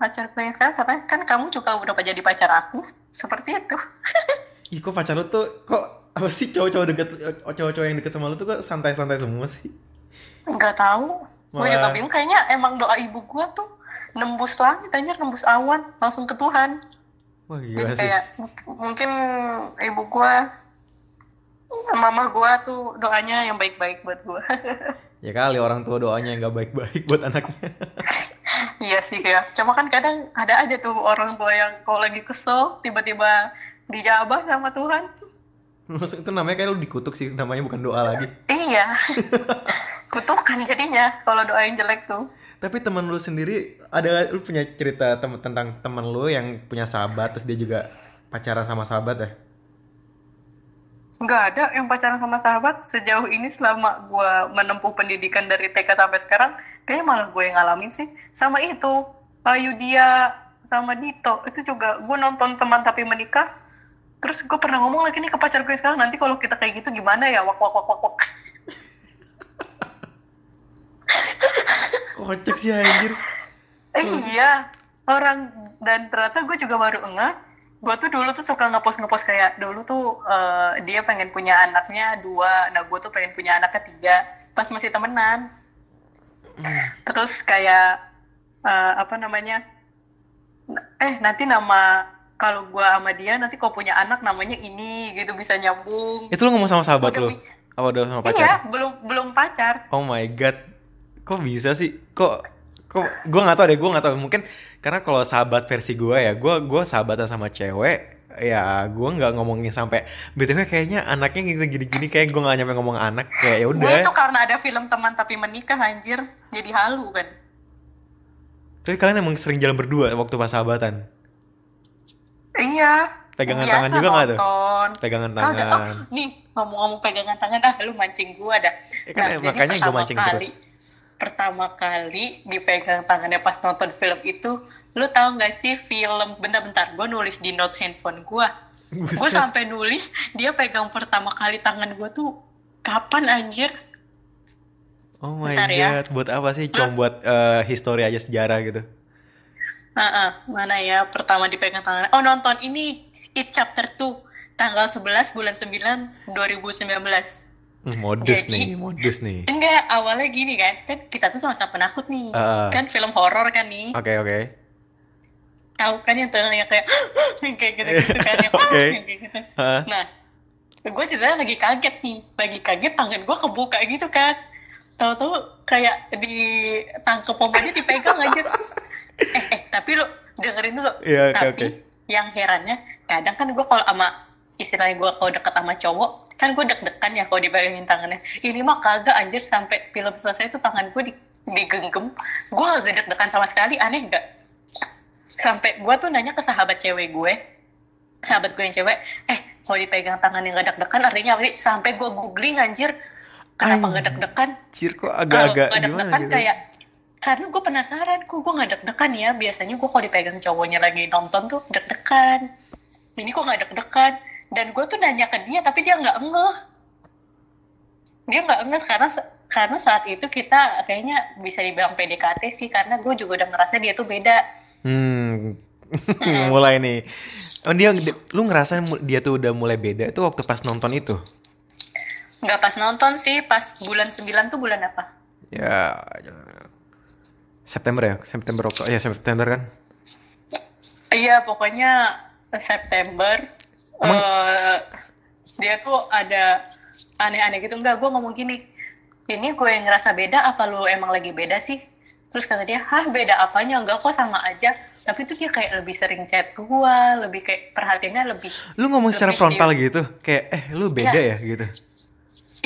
pacar gue yang sekarang katanya kan kamu juga udah jadi pacar aku. Seperti itu. Ih, kok pacar lu tuh kok apa sih cowok-cowok deket cowok-cowok yang deket sama lu tuh kok santai-santai semua sih? Nggak tahu. Gue juga bingung. Kayaknya emang doa ibu gue tuh nembus langit aja, nembus awan langsung ke Tuhan. Wah gila. Jadi sih. Kayak mungkin ibu gue, mama gue tuh doanya yang baik-baik buat gue. Ya kali orang tua doanya yang nggak baik-baik buat anaknya. Iya sih ya. Cuma kan kadang ada aja tuh orang tua yang kalau lagi kesel tiba-tiba dijabah sama Tuhan. Maksud itu namanya kayak lu dikutuk sih, namanya bukan doa lagi. Iya. Kutukan jadinya kalau doa yang jelek tuh. Tapi teman lu sendiri ada, lu punya cerita tem- tentang teman lu yang punya sahabat terus dia juga pacaran sama sahabat ya? Enggak ada yang pacaran sama sahabat sejauh ini. Selama gue menempuh pendidikan dari T K sampai sekarang kayaknya malah gue yang ngalamin sih. Sama itu Ayudia sama Dito itu juga gue nonton Teman Tapi Menikah. Terus gue pernah ngomong lagi nih ke pacar gue sekarang, nanti kalau kita kayak gitu gimana ya, wak wak wak wak wak. Kocak sih anjir. Eh, iya, orang, dan ternyata gue juga baru ngeh. Gue tuh dulu tuh suka ngepost-ngepost kayak dulu tuh uh, dia pengen punya anaknya dua, nah gue tuh pengen punya anaknya tiga, pas masih temenan. Mm. Terus kayak, uh, apa namanya, eh nanti nama, kalau gue sama dia nanti kalau punya anak namanya ini gitu, bisa nyambung. Itu lo ngomong sama sahabat lo? Apa udah sama pacar? Iya, belum belum pacar. Oh my god, kok bisa sih? Kok kok gue nggak tahu deh, gue nggak tahu. Mungkin karena kalau sahabat versi gue ya, gue gue sahabatan sama cewek ya, gue nggak ngomongin sampai btw kayaknya anaknya gini-gini, kayak gue nggak nyampe ngomong anak, kayak yaudah. Gue itu karena ada film Teman Tapi Menikah anjir, jadi halu kan. Tapi kalian emang sering jalan berdua waktu pas sahabatan? Iya. Pegangan tangan juga nggak tuh? Pegangan tangan. Ada, oh, nih ngomong-ngomong pegangan tangan, ah lu mancing gue dah. Ya, kan, nah, makanya gue mancing kali, terus. Pertama kali dipegang tangannya pas nonton film itu, lu tahu nggak sih film? Bentar-bentar, gue nulis di notes handphone gue. Gue sampai nulis dia pegang pertama kali tangan gue tuh kapan anjir? Oh my bentar, god, ya. Buat apa sih? Cuma nah. buat uh, histori aja, sejarah gitu. Uh-uh. Mana ya pertama dipegang tangan? Oh nonton ini It Chapter dua tanggal sebelas bulan sembilan dua ribu sembilan belas. Modus. Jadi, nih modus nih. Enggak, awalnya gini kan, kan kita tuh sama-sama penakut nih, uh. kan film horor kan nih. Oke okay, oke. Okay. Tahu kan yang tadi yang kayak yang kayak gitu-gitu kan yang okay. Yang kayak gitu. Uh. Nah, gue ceritanya lagi kaget nih, lagi kaget tangan gue kebuka gitu kan. Tahu-tahu kayak ditangkep pomanya dipegang aja terus. Eh, eh, tapi lu dengerin dulu. Yeah, okay, tapi okay. Yang herannya, kadang kan gue kalau sama istilahnya gue kalau deket sama cowok, kan gue deg-degan ya kalau dipegangin tangannya. Ini mah kagak anjir, sampai film selesai tuh tangan gue digenggam. Gue gak deg-degan sama sekali, aneh nggak? Sampai gue tuh nanya ke sahabat cewek gue, sahabat gue yang cewek, eh kalau dipegang tangan yang gak deg-degan artinya apa sih? Sampai gue googling anjir, kenapa gak deg-degan? Anjir kok agak-agak gimana gitu? Kalau gak deg-degan kayak karena gue penasaran, kok gue gak deg-degan ya, biasanya gue kalau dipegang cowoknya lagi nonton tuh deg-degan, ini kok gak deg-degan, dan gue tuh nanya ke dia tapi dia gak ngeh dia gak ngeh, karena, karena saat itu kita kayaknya bisa dibilang P D K T sih, karena gue juga udah ngerasa dia tuh beda. hmm. Mulai nih dia, lu ngerasa dia tuh udah mulai beda itu waktu pas nonton itu? Gak pas nonton sih, pas bulan sembilan tuh bulan apa? Ya September ya? September, Oktober, ya September kan? Iya, pokoknya September. Uh, dia tuh ada aneh-aneh gitu. Enggak, gue ngomong gini, ini gue yang ngerasa beda, apa lu emang lagi beda sih? Terus kata dia, hah beda apanya? Enggak kok sama aja. Tapi tuh dia kayak lebih sering chat gue, lebih kayak perhatiannya lebih. Lu ngomong lebih secara frontal dia, gitu? Kayak, eh lu beda ya, ya gitu?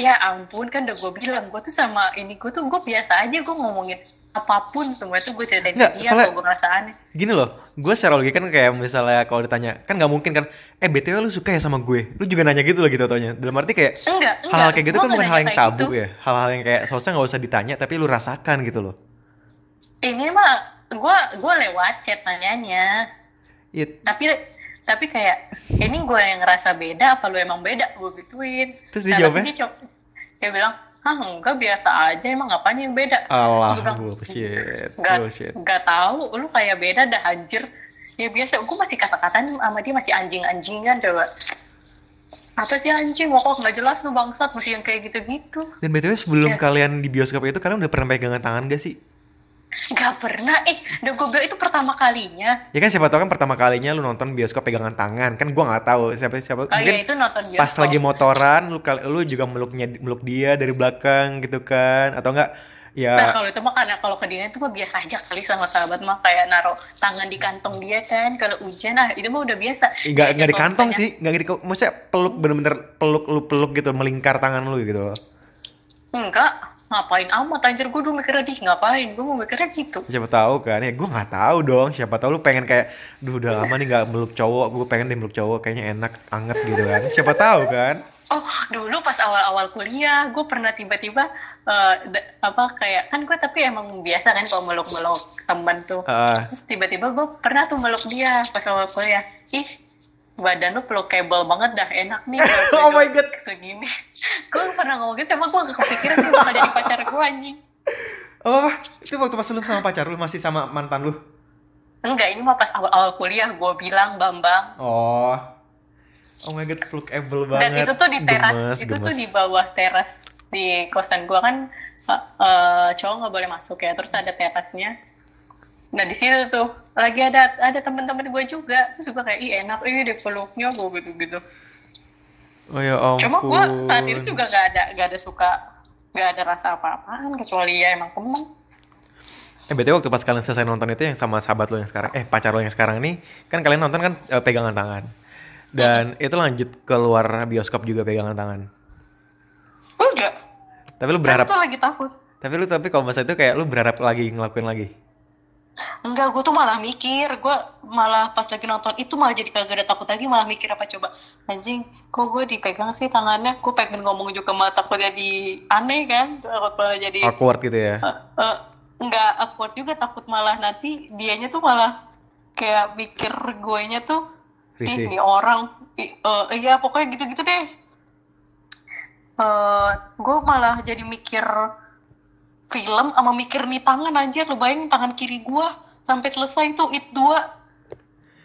Ya ampun, kan udah gue bilang, gue tuh sama ini, gue tuh gue biasa aja gue ngomongin apapun, semua itu gue ceritain ke dia kalau gue ngerasa aneh. Gini loh, gue secara logika kan kayak misalnya kalau ditanya, kan gak mungkin kan, eh B T W lu suka ya sama gue? Lu juga nanya gitu loh gitu taunya. Dalam arti kayak enggak, hal-hal enggak, kayak gitu kan bukan hal yang tabu gitu. Ya. Hal-hal yang kayak seharusnya gak usah ditanya tapi lu rasakan gitu loh. Ini mah gue gue lewat chat nanyanya. It. Tapi tapi kayak, ini gue yang ngerasa beda apa lu emang beda? Gue gituin. Terus nah, dijawabnya? Dia, co- dia bilang, ah enggak biasa aja, emang apanya yang beda? Allah, bullshit, gak, bullshit. Gak tau, lu kayak beda dah anjir. Ya biasa, gue masih kata-kataan sama dia, masih anjing-anjingan coba. Apa sih anjing, ngokok nggak jelas lu bangsat, mesti yang kayak gitu-gitu. Dan btw sebelum ya. Kalian di bioskop itu, kalian udah pernah pegangan tangan gak sih? Gak pernah, eh udah gue bilang itu pertama kalinya. Ya kan siapa tau kan pertama kalinya lu nonton bioskop pegangan tangan, kan gue nggak tahu siapa siapa. Oh, mungkin ya, itu nonton bioskop. Pas lagi motoran, lu lu juga meluknya meluk dia dari belakang gitu kan, atau enggak? Ya. Nah kalau itu mah karena kalau ke dingin itu mah biasa aja kali sama sahabat mah, kayak naruh tangan di kantong dia kan kalau hujan, nah itu mah udah biasa. Enggak enggak di kantong misalnya, sih, enggak di maksudnya peluk bener-bener peluk lu peluk gitu, melingkar tangan lu gitu. Enggak, ngapain amat anjir, gue dulu mikirnya dih ngapain, gue mau mikirnya gitu. Siapa tahu kan, ya gue nggak tahu dong, siapa tahu lu pengen kayak, duh udah lama nih nggak meluk cowok, gue pengen deh meluk cowok, kayaknya enak, anget gitu kan, siapa tahu kan. Oh dulu pas awal-awal kuliah gue pernah tiba-tiba uh, d- apa kayak kan gue tapi emang biasa kan kalau meluk-meluk teman tuh uh. Terus tiba-tiba gue pernah tuh meluk dia pas awal kuliah, ih badan lu pelukable banget dah, enak nih oh my god segini. Gue pernah ngomong gitu sama gue nggak kepikiran dia bakal jadi pacar gue anjing. Oh itu waktu pas lu sama pacar lu, masih sama mantan lu? Enggak, ini mah pas awal-awal kuliah gue bilang Bambang. Oh Oh my god, lookable banget. Dan itu tuh di teras, gemes, itu gemes. Tuh di bawah teras di kosan gua kan uh, uh, cowok nggak boleh masuk ya, terus ada terasnya. Nah di situ tuh lagi ada ada teman-teman gua juga, terus gua kayak ih enak, ini deh peluknya gua gitu-gitu. Oh ya ampun. Cuma gua saat itu juga nggak ada nggak ada suka, nggak ada rasa apa-apaan kecuali ya emang temen. Eh btw waktu pas kalian selesai nonton itu yang sama sahabat lo yang sekarang, eh pacar lo yang sekarang nih, kan kalian nonton kan uh, pegangan tangan. Dan itu lanjut keluar bioskop juga pegangan tangan. Enggak. Tapi lu berharap. Kan itu lagi takut. Tapi lu tapi kalau masa itu kayak lu berharap lagi ngelakuin lagi. Enggak, gue tuh malah mikir, gue malah pas lagi nonton itu malah jadi kagak ada takut lagi, malah mikir apa coba. Anjing, kok gue dipegang sih tangannya? Gue pengen ngomong juga malah takut jadi aneh kan? Takut malah jadi awkward gitu ya. Uh, uh, enggak awkward juga, takut malah nanti dianya tuh malah kayak mikir guenya tuh Risi. Ini orang, uh, ya pokoknya gitu-gitu deh. Uh, gue malah jadi mikir film sama mikir nih tangan anjir, lu bayangin tangan kiri gue sampai selesai tuh it dua.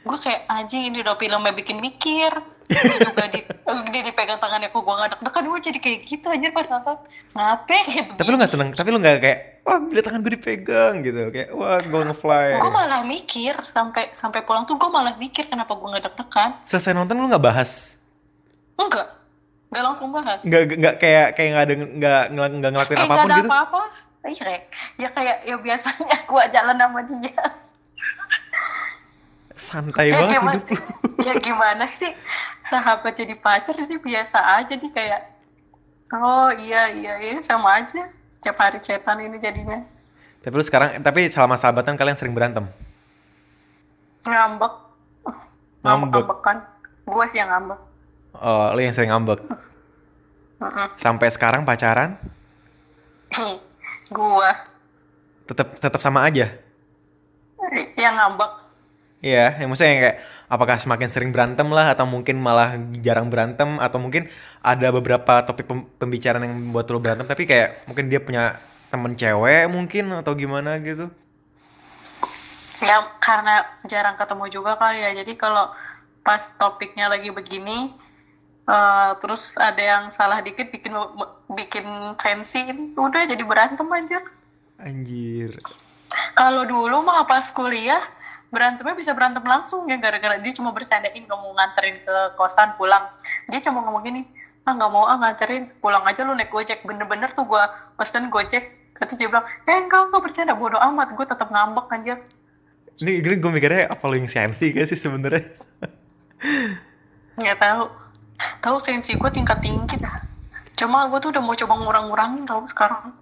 Gue kayak anjing ini udah filmnya bikin mikir. Gue juga di, dia dipegang tangannya kok gue nggak deg-degan, gue jadi kayak gitu anjir pas nonton. Ngape? Gitu. Tapi lu nggak seneng? Tapi lu nggak kayak wah bila tangan gue dipegang gitu, kayak wah gue ngefly. Gue malah mikir sampai sampai pulang tuh gue malah mikir kenapa gue nggak deg-degan. Selesai nonton lu nggak bahas? Enggak, nggak langsung bahas. Nggak nggak kayak kayak nggak ada nggak nggak ngelakuin kayak apapun gak ada gitu? Kayak apa-apa, iya ya kayak ya biasanya gue jalan sama dia. Santai ya, banget gimana, hidup lu. Ya gimana sih sahabat jadi pacar ini biasa aja nih kayak oh iya iya iya sama aja. Tiap hari cetan ini jadinya. Tapi lu sekarang, tapi selama sahabatan kalian sering berantem? Ngambek. Ngambek? Ngambekan. Gue sih yang ngambek. Oh, lu yang sering ngambek? Uh-uh. Sampai sekarang pacaran? Gue. Tetep, tetep sama aja? Yang ngambek. Iya, yang maksudnya yang kayak apakah semakin sering berantem lah, atau mungkin malah jarang berantem, atau mungkin ada beberapa topik pem- pembicaraan yang membuat lo berantem, tapi kayak mungkin dia punya temen cewek mungkin, atau gimana gitu? Ya karena jarang ketemu juga kali ya, jadi kalau pas topiknya lagi begini, uh, terus ada yang salah dikit bikin bikin tensi, udah jadi berantem aja. Anjir. Kalau dulu mah pas kuliah, berantemnya bisa berantem langsung ya, gara-gara dia cuma bersandain gak mau nganterin ke kosan pulang. Dia cuma ngomong gini, ah gak mau ah nganterin, pulang aja lu naik Gojek. Bener-bener tuh gue pesen Gojek. Terus dia bilang, eh enggak, enggak bercanda, bodo amat, gue tetap ngambek anjir. Ini, ini gue mikirnya apa lu yang sensi gak sih sebenernya? Gak tahu, tahu sensi gue tingkat tinggi dah. Cuma gue tuh udah mau coba ngurang-ngurangin tau sekarang.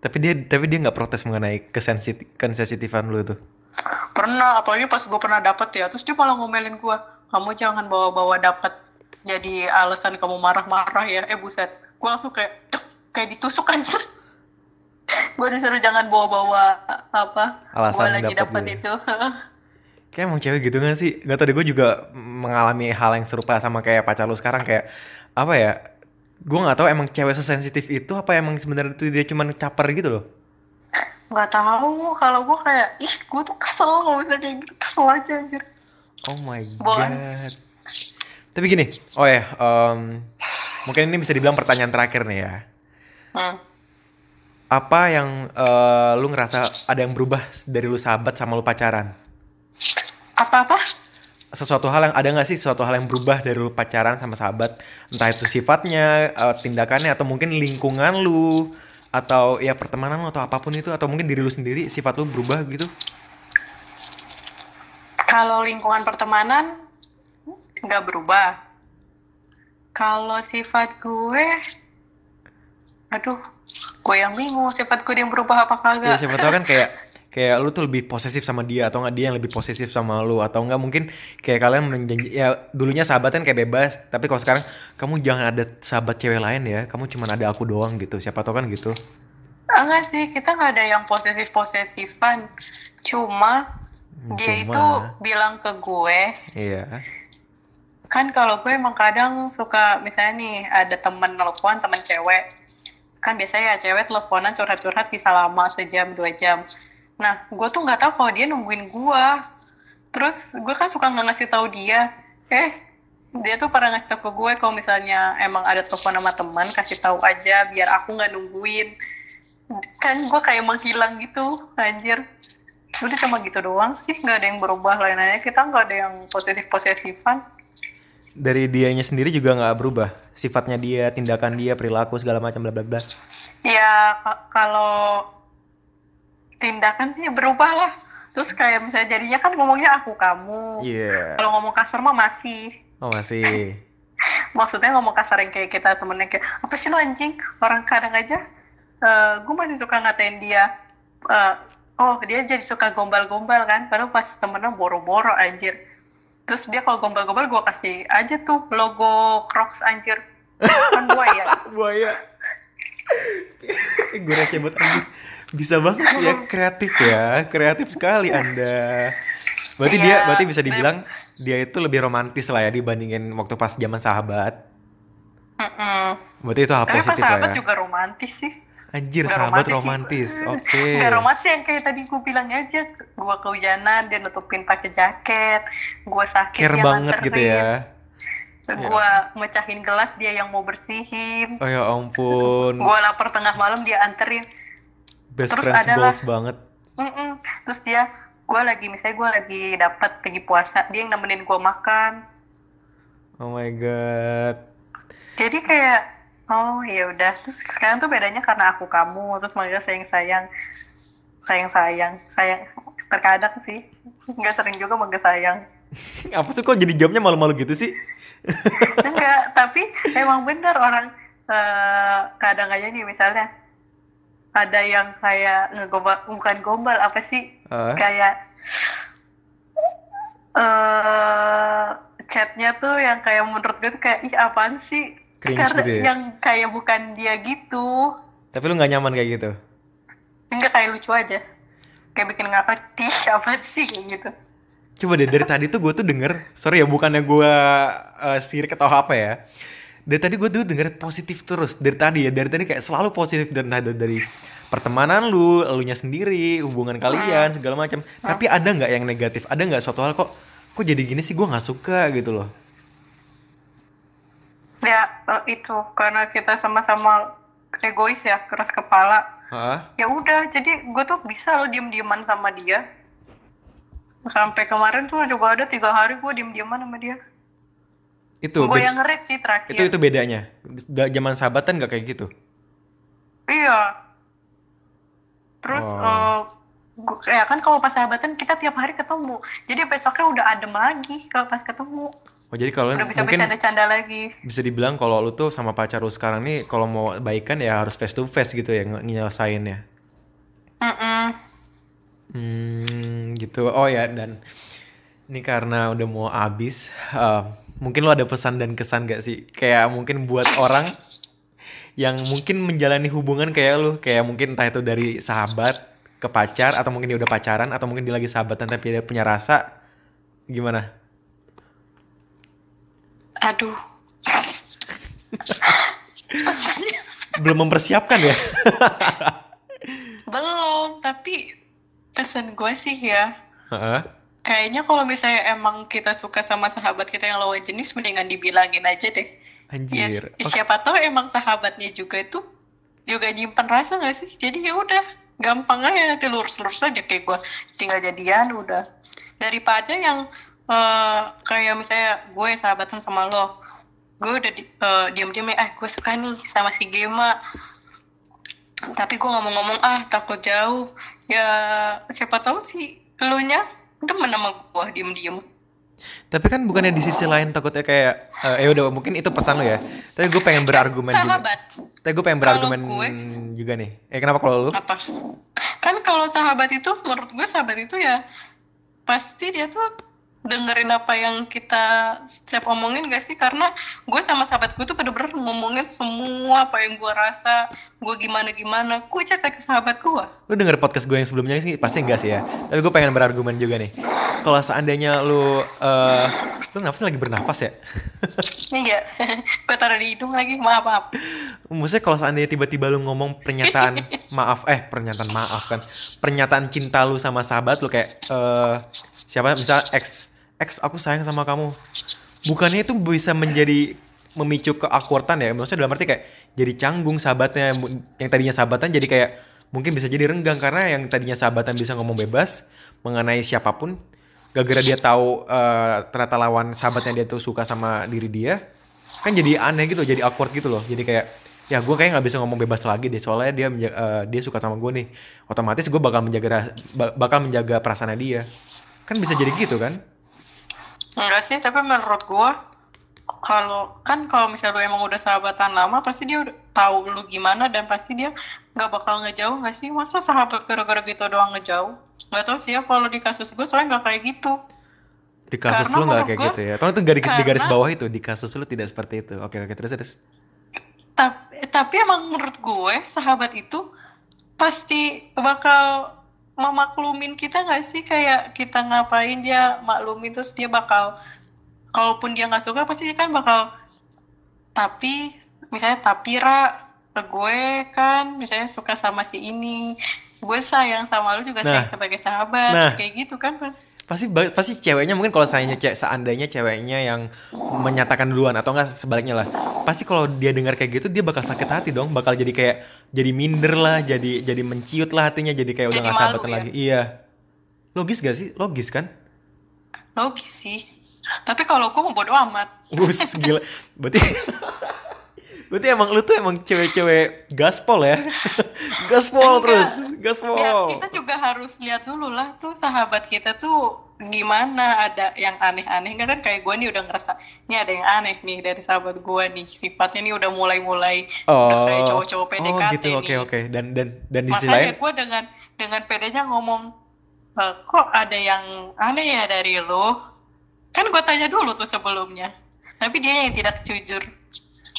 Tapi dia tapi dia gak protes mengenai kesensitif, kesensitifan lu tuh? Pernah, apalagi pas gue pernah dapet ya, terus dia malah ngomelin gue, kamu jangan bawa-bawa dapet jadi alasan kamu marah-marah ya. Eh buset, gue langsung kayak kayak ditusuk anjir. Gue disuruh jangan bawa-bawa apa alasan lagi dapet gitu. Itu kayak emang cewek gitu gak sih? Gak tau deh, gue juga mengalami hal yang serupa sama kayak pacar lu sekarang. Kayak apa ya, gue gak tahu emang cewek sesensitif itu apa emang sebenarnya itu dia cuman caper gitu loh. Nggak tahu, kalau gue kayak ih gue tuh kesel kalau bisa kayak gitu, kesel aja anjir. Oh my god. Boan. Tapi gini, oh ya, um, mungkin ini bisa dibilang pertanyaan terakhir nih ya. Hmm. Apa yang uh, lu ngerasa ada yang berubah dari lu sahabat sama lu pacaran? Apa-apa? Sesuatu hal yang ada nggak sih sesuatu hal yang berubah dari lu pacaran sama sahabat? Entah itu sifatnya, uh, tindakannya, atau mungkin lingkungan lu, atau ya pertemanan lu, atau apapun itu, atau mungkin diri lu sendiri, sifat lu berubah gitu? Kalau lingkungan pertemanan nggak berubah. Kalau sifat gue, aduh, gue yang bingung sifat gue yang berubah apa kagak. Ya, siapa tahu kan kayak kayak lu tuh lebih posesif sama dia, atau nggak dia yang lebih posesif sama lu, atau nggak mungkin kayak kalian menjanji, ya dulunya sahabatan kayak bebas, tapi kalau sekarang kamu jangan ada sahabat cewek lain ya, kamu cuma ada aku doang gitu. Siapa tahu kan gitu. Enggak sih, kita nggak ada yang posesif-posesifan, cuma dia Cuma. itu bilang ke gue, iya. Kan kalau gue emang kadang suka, misalnya nih ada temen telepon, temen cewek, kan biasanya ya cewek teleponan curhat-curhat bisa lama, sejam, dua jam. Nah, gue tuh nggak tahu kalau dia nungguin gue. Terus gue kan suka nggak ngasih tahu dia, eh dia tuh pernah ngasih tahu ke gue kalau misalnya emang ada telepon sama temen, kasih tahu aja biar aku nggak nungguin. Kan gue kayak menghilang gitu, anjir. Udah cuma gitu doang sih, gak ada yang berubah lainnya. Kita gak ada yang posesif-posesifan. Dari dianya sendiri juga gak berubah? Sifatnya dia, tindakan dia, perilaku, segala macam bla bla bla. Ya, k- kalau tindakan sih berubah lah. Terus kayak misalnya jadinya kan ngomongnya aku, kamu. Iya. Yeah. Kalau ngomong kasar mah masih. Oh masih. Maksudnya ngomong kasar yang kayak kita temennya kayak, apa sih lo anjing? Orang kadang aja, uh, gue masih suka ngatain dia, uh, oh dia jadi suka gombal-gombal kan, padahal pas temennya boro-boro anjir. Terus dia kalau gombal-gombal gue kasih aja tuh logo Crocs anjir. Kan buaya. Buaya. Gue recebot anjir. Bisa banget ya, kreatif ya, kreatif sekali Anda. Berarti ya, dia berarti bisa dibilang dia itu lebih romantis lah ya dibandingin waktu pas zaman sahabat. Mm-mm. Berarti itu hal tapi positif lah ya. Tapi sahabat juga romantis sih. Anjir, gak sahabat romantis, oke. Okay. Gak romantis yang kayak tadi gue bilang aja, gue kehujanan, dia nutupin pakai jaket, gue sakit, care dia banget manterin. Gitu ya. Gue yeah. mecahin gelas, dia yang mau bersihin. Oh ya ampun. Gue lapar tengah malam, dia anterin. Best terus friends adalah, goals banget. Mm-mm. Terus dia, gue lagi, misalnya gue lagi dapat lagi puasa, dia yang nemenin gue makan. Oh my god. Jadi kayak, oh ya udah, terus sekarang tuh bedanya karena aku kamu, terus makanya sayang-sayang, sayang-sayang, sayang terkadang sih, nggak sering juga makanya sayang. Apa sih kok jadi jawabnya malu-malu gitu sih? Enggak, tapi emang bener orang uh, kadang aja nih misalnya ada yang kayak ngegombal, bukan gombal apa sih, uh. kayak uh, chatnya tuh yang kayak menurut gue tuh kayak ih apaan sih? Cringe karena gitu ya? Yang kayak bukan dia gitu. Tapi lu gak nyaman kayak gitu? Enggak, kayak lucu aja. Kayak bikin ngakak, tih, apa sih kayak gitu. Coba deh, dari tadi tuh gue tuh denger, sorry ya bukannya gue uh, sirik atau apa ya. Dari tadi gue tuh denger positif terus, dari tadi ya, dari tadi kayak selalu positif. Dari, dari pertemanan lu, elunya sendiri, hubungan kalian, hmm. segala macam. Hmm. Tapi ada gak yang negatif? Ada gak suatu hal kok, kok jadi gini sih gue gak suka gitu loh? Ya itu karena kita sama-sama egois ya, keras kepala. Ya udah, jadi gue tuh bisa lo diem-dieman sama dia. Sampai kemarin tuh juga ada tiga hari gue diem-dieman sama dia. Itu gue be- yang ngerit sih terakhir. Itu itu bedanya. Zaman sahabatan nggak kayak gitu. Iya. Terus oh. uh, gua, ya kan kalau pas sahabatan kita tiap hari ketemu, jadi besoknya udah adem lagi kalau pas ketemu. Oh jadi kalau bisa mungkin bercanda-canda lagi. Bisa dibilang kalau lu tuh sama pacar lu sekarang nih kalau mau baikan ya harus face to face gitu ya nyelesainnya. Mm-mm. Hmm gitu. Oh ya, dan ini karena udah mau abis, uh, mungkin lu ada pesan dan kesan gak sih? Kayak mungkin buat orang yang mungkin menjalani hubungan kayak lu, kayak mungkin entah itu dari sahabat ke pacar, atau mungkin dia udah pacaran, atau mungkin dia lagi sahabatan tapi dia punya rasa, gimana? Aduh. Belum mempersiapkan ya? Belum, tapi pesan gue sih ya. Uh-huh. Kayaknya kalau misalnya emang kita suka sama sahabat kita yang lawan jenis, mendingan dibilangin aja deh. Ya, Anjir. si- Oke. siapa tahu emang sahabatnya juga itu juga nyimpen rasa nggak sih? Jadi ya udah, gampang aja nanti lurus-lurus aja kayak gue tinggal jadian udah. Daripada yang eh, kayak misalnya gue sahabatan sama lo, gue udah di, eh, diam-diam nih, ah gue suka nih sama si Gema, tapi gue ngomong-ngomong ah takut jauh. Ya siapa tahu sih elunya demen sama gue diem-diem. Tapi kan bukannya di sisi lain takutnya kayak eh ya udah mungkin itu pesan lo ya. Tapi gue pengen berargumen juga. Sahabat Tapi gue pengen kalau berargumen gue juga nih. Eh kenapa kalau lu? apa kan kalau sahabat itu menurut gue sahabat itu ya pasti dia tuh dengerin apa yang kita setiap omongin gak sih, karena gue sama sahabat gue tuh bener-bener ngomongin semua apa yang gue rasa, gue gimana-gimana gue cerita ke sahabat gue. Lu denger podcast gue yang sebelumnya sih pasti enggak sih ya. Tapi gue pengen berargumen juga nih. Kalau seandainya lu eh lu nafasnya lagi bernafas ya? Iya gue taruh di hidung lagi, maaf maaf Maksudnya kalau seandainya tiba-tiba lu ngomong pernyataan maaf eh pernyataan maaf kan. Pernyataan cinta lu sama sahabat lu kayak eh siapa misal X X aku sayang sama kamu. Bukannya itu bisa menjadi memicu keakwardan ya? Maksudnya dalam arti kayak jadi canggung sahabatnya yang tadinya sahabatan jadi kayak mungkin bisa jadi renggang, karena yang tadinya sahabatan bisa ngomong bebas mengenai siapapun, gara-gara dia tahu uh, ternyata lawan sahabatnya dia tuh suka sama diri dia, kan jadi aneh gitu, jadi awkward gitu loh. Jadi kayak ya gue kayak nggak bisa ngomong bebas lagi deh, soalnya dia menja- uh, dia suka sama gue nih, otomatis gue bakal menjaga bakal menjaga perasaannya dia, kan bisa jadi gitu kan? Enggak sih, tapi menurut gue kalau kan kalau misalnya lu emang udah sahabatan lama pasti dia udah tahu lu gimana dan pasti dia nggak bakal ngejauh nggak sih? Masa sahabat gara-gara gitu doang ngejauh? Nggak tahu sih ya kalau di kasus gue soalnya nggak kayak gitu. Di kasus Karena lu nggak menurut kayak gue, gitu ya? Tolong itu garis, di garis karena- bawah itu, di kasus lu tidak seperti itu. Oke oke terus terus. tapi, tapi emang menurut gue sahabat itu pasti bakal memaklumin kita nggak sih, kayak kita ngapain dia maklumin, terus dia bakal kalaupun dia nggak suka pasti dia kan bakal tapi misalnya tapi Ra gue kan misalnya suka sama si ini, gue sayang sama lu juga Nah. sayang sebagai sahabat Nah. kayak gitu kan. Pasti ba- pasti ceweknya mungkin kalau seandainya ce- seandainya ceweknya yang menyatakan duluan atau enggak sebaliknya lah, pasti kalau dia dengar kayak gitu dia bakal sakit hati dong, bakal jadi kayak jadi minder lah, jadi jadi menciut lah hatinya, jadi kayak udah Jadi nggak malu sahabatan ya? lagi. Iya, logis gak sih? Logis kan? Logis sih, tapi kalau gue mau bodo amat. Bus gila, berarti berarti emang lu tuh emang cewek-cewek gaspol ya? Gaspol Enggak. terus, Lihat, gaspol. kita juga harus lihat dulu lah tuh sahabat kita tuh gimana, ada yang aneh-aneh nggak. Kan kayak gue nih udah ngerasa ini ada yang aneh nih dari sahabat gue nih, sifatnya nih udah mulai-mulai udah kayak cowok-cowok P D K T oh gitu, nih. oke oke. Dan dan dan di sisi Makanya lain, gue dengan dengan pedenya ngomong, "E, kok ada yang aneh ya dari lo?" Kan gue tanya dulu tuh sebelumnya, tapi dia yang tidak jujur.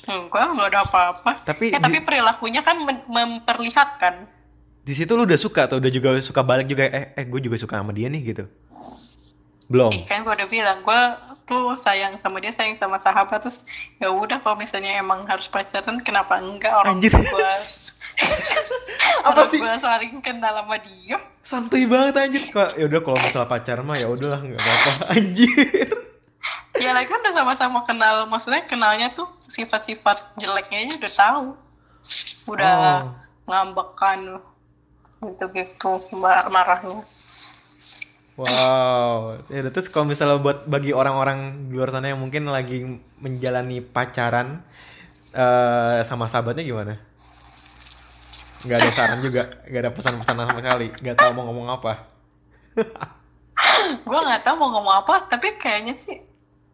Enggak, nggak ada apa-apa. Tapi Ya, di- tapi perilakunya kan men- memperlihatkan. di situ lu udah suka atau udah juga suka balik juga? Eh eh gue juga suka sama dia nih gitu. Belum. Ih, kan gue udah bilang gue tuh sayang sama dia, sayang sama sahabat, terus ya udah kalau misalnya emang harus pacaran kenapa enggak, orang Anjir. gue Apa orang sih? gue saling kenal sama dia. Santuy banget anjir. Kok ya udah kalau masalah pacar mah ya udahlah nggak apa-apa. Anjir. Ya lagi kan udah sama-sama kenal, maksudnya kenalnya tuh sifat-sifat jeleknya aja udah tahu, udah Oh. ngambekan gitu-gitu mar- marahnya. Wow. Ya udah, terus kalau misalnya buat bagi orang-orang di luar sana yang mungkin lagi menjalani pacaran eh, sama sahabatnya gimana? Gak ada saran juga, gak ada pesan-pesan sama sekali, gak tahu mau ngomong apa. Gue nggak tahu mau ngomong apa, tapi kayaknya sih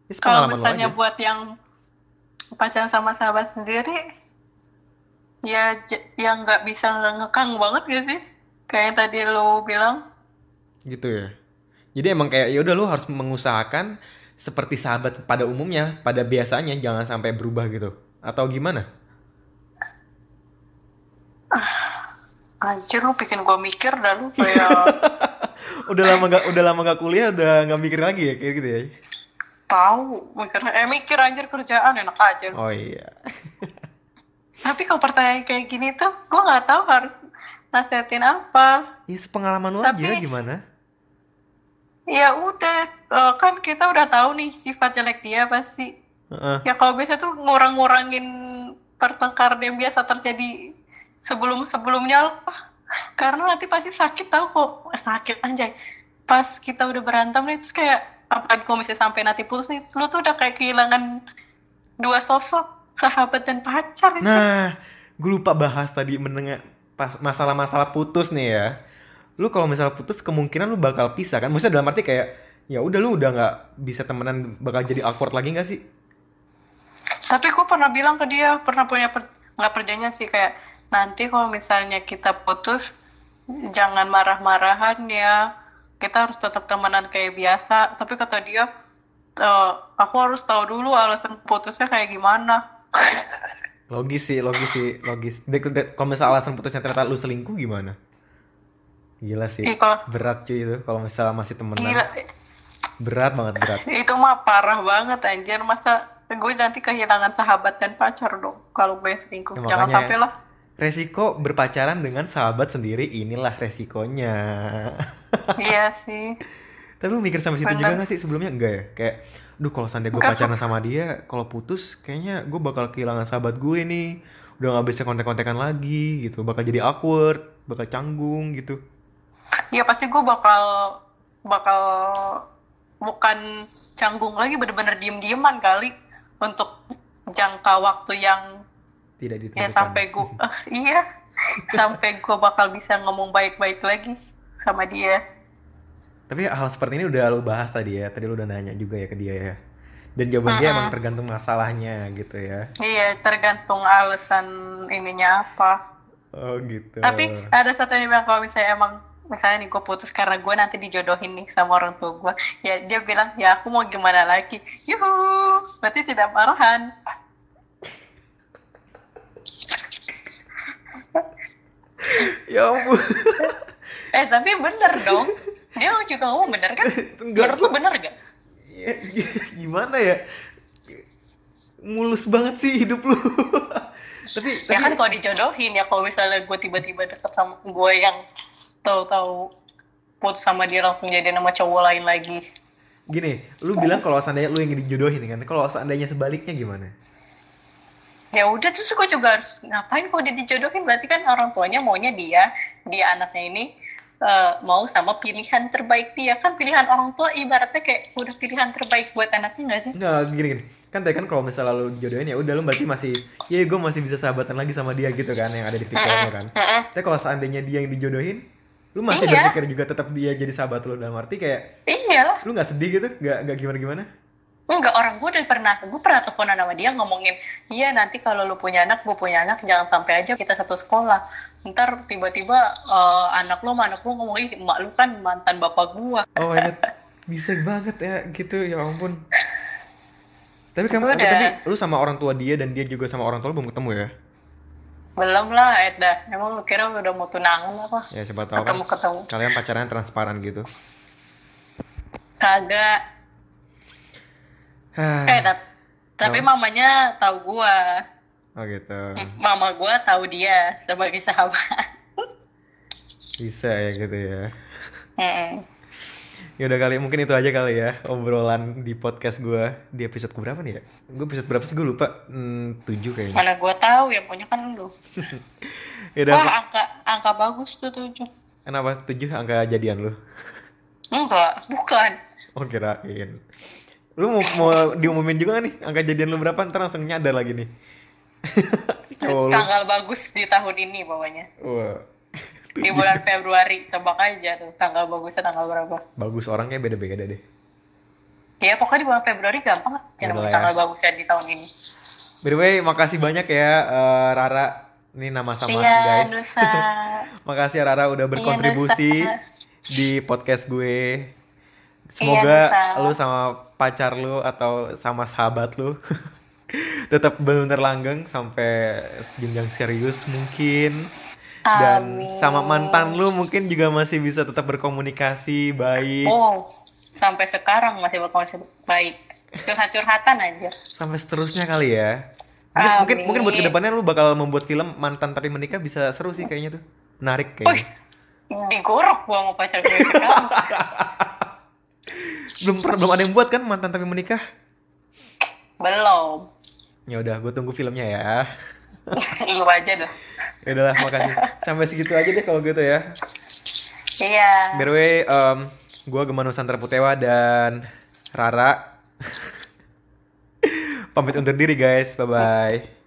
Ini kalau pengalaman lo misalnya aja. buat yang pacaran sama sahabat sendiri, ya j- yang nggak bisa ngekang banget gak sih? Kayak yang tadi lo bilang, Gitu ya. Jadi emang kayak ya udah lu harus mengusahakan seperti sahabat pada umumnya, pada biasanya, jangan sampai berubah gitu. Atau gimana? anjir lu bikin gue mikir dah lu kayak Udah lama gak udah lama gak kuliah, udah gak mikir lagi ya kayak gitu ya. tahu mikir eh mikir anjir kerjaan enak aja. Oh iya. Tapi kalau pertanyaan kayak gini tuh gue nggak tahu harus nasihatin apa. Ya pengalaman lu aja Tapi- gimana? Ya udah, eh, kan kita udah tahu nih sifat jelek dia pasti. Uh-uh. Ya kalau biasa tuh ngurang-ngurangin pertengkaran yang biasa terjadi sebelum-sebelumnya lah. Karena nanti pasti sakit tau kok. Sakit anjay. Pas kita udah berantem nih terus kayak apalagi kalau misalnya sampai nanti putus nih, lu tuh udah kayak kehilangan dua sosok, sahabat dan pacar. Nah, gue lupa bahas tadi menengah pas masalah-masalah putus nih ya. Lu kalau misalnya putus kemungkinan lu bakal pisah kan? Maksudnya dalam arti kayak ya udah lu udah nggak bisa temenan, bakal jadi awkward lagi nggak sih? Tapi gue pernah bilang ke dia, pernah punya per, nggak perjanjian sih kayak nanti kalau misalnya kita putus jangan marah-marahan ya, kita harus tetap temenan kayak biasa. Tapi kata dia e, aku harus tahu dulu alasan putusnya kayak gimana. Logis sih, logis sih, logis. Kalau misal alasan putusnya ternyata lu selingkuh gimana? Gila sih, Iko. Berat cuy itu kalau misalnya masih temenan. Gila. Berat banget, berat. Itu mah parah banget anjir, masa gue nanti kehilangan sahabat dan pacar dong kalau gue selingkuh. Ya, jangan sampai lah. Resiko berpacaran dengan sahabat sendiri inilah resikonya. Iya sih. Tapi lu mikir sampai situ bener juga gak sih sebelumnya? Enggak ya? Kayak, duh kalau seandainya gue pacaran sama dia, kalau putus kayaknya gue bakal kehilangan sahabat gue nih. Udah gak bisa kontak-kontakan lagi gitu, bakal jadi awkward, bakal canggung gitu. Ya pasti gue bakal bakal bukan canggung lagi, bener-bener diem-dieman kali untuk jangka waktu yang tidak ditentukan. Ya sampai gue uh, iya sampai gue bakal bisa ngomong baik-baik lagi sama dia. Tapi hal seperti ini udah lo bahas tadi ya, tadi lo udah nanya juga ya ke dia ya. Dan jawaban dia emang tergantung masalahnya gitu ya. Iya, tergantung alasan ininya apa. Oh gitu. Tapi ada satu yang bilang kalau misalnya emang misalnya nih gue putus karena gue nanti dijodohin nih sama orang tua gue, ya dia bilang ya aku mau gimana lagi, yuhu, berarti tidak marahan. Ya ampun. Eh tapi bener dong, dia lucu tuh ngomong bener kan? Menurut lu bener gak? Ya, gimana ya? Mulus banget sih hidup lu. Tapi ya tapi... kan kalau dijodohin ya, kalau misalnya gue tiba-tiba deket sama gue yang tahu-tahu putus sama dia langsung jadi nama cowok lain lagi. Gini, lu bilang kalau seandainya lu yang dijodohin kan, kalau seandainya sebaliknya gimana? Ya udah, terus gue juga harus ngapain kalau dia dijodohin? Berarti kan orang tuanya maunya dia, dia anaknya ini uh, mau sama pilihan terbaik dia. Kan pilihan orang tua ibaratnya kayak udah pilihan terbaik buat anaknya nggak sih? Nggak, gini-gini. Kan tadi kan kalau misalnya lu dijodohin ya udah lu berarti masih, ya gue masih bisa sahabatan lagi sama dia gitu kan, yang ada di pikirannya kan. Tapi kalau seandainya dia yang dijodohin, lu masih iya. berpikir juga tetap dia jadi sahabat lu, dalam arti kayak iya. Lu nggak sedih gitu, nggak nggak gimana-gimana? Enggak, orang gue udah pernah, gue pernah teleponan sama dia ngomongin, iya nanti kalau lu punya anak, gue punya anak, jangan sampai aja kita satu sekolah. Ntar tiba-tiba uh, anak lu sama anak lu ngomong, ih emak lu kan mantan bapak gue. Oh enak, bisa banget ya gitu, ya ampun. Tapi kamu, tapi lu sama orang tua dia dan dia juga sama orang tua lu belum ketemu ya? Belum lah, Edda. Emang lu kira udah mau tunangan apa? Ya siapa tahu ketemu, kan ketemu. Kalian pacarannya transparan gitu. Kagak. Eh, da- tapi no. Mamanya tahu gua. Oh gitu. Mama gua tahu dia sebagai sahabat. Bisa ya gitu ya. Mm-mm. Yaudah kali, mungkin itu aja kali ya obrolan di podcast gua. Di episode berapa nih ya? Gua episode berapa sih? Gua lupa. Hmm, tujuh kayaknya. Mana gua tahu, yang punya kan lu. Yaudah. Wah, angka angka bagus tuh tujuh. Kenapa tujuh angka jadian lu? Enggak, bukan. Oh kirain. Lu mau, mau diumumin juga gak nih angka jadian lu berapa? Ntar langsung nyadar lagi nih. Tanggal bagus di tahun ini pokoknya. Wah. Di bulan Februari, tebak aja tuh tanggal bagusnya tanggal berapa. Bagus orangnya beda-beda deh. Ya pokoknya di bulan Februari gampang. Jangan tanggal bagusnya di tahun ini. By the way, makasih banyak ya uh, Rara. Ini nama sama ya, guys. Makasih Rara udah berkontribusi ya, di podcast gue. Semoga ya, lu sama pacar lu atau sama sahabat lu tetap benar-benar langgeng sampai jenjang serius mungkin. Amin. Dan sama mantan lu mungkin juga masih bisa tetap berkomunikasi baik. Oh, sampai sekarang masih berkomunikasi baik. Curhat-curhatan aja. Sampai seterusnya kali ya. Mungkin Amin. mungkin mungkin buat kedepannya lu bakal membuat film mantan tapi menikah, bisa seru sih kayaknya tuh. Menarik kayaknya. Uy, digorok gua sama pacar gue sekarang. belum pernah belum ada yang buat kan mantan tapi menikah? Belum. Ya udah, gue tunggu filmnya ya. Iya aja dah. Ya udahlah, makasih. Sampai segitu aja deh kalau gitu ya. Iya. By the way, um, gue Gemanu Santra Putewa dan Rara. Pamit undur diri guys, bye bye.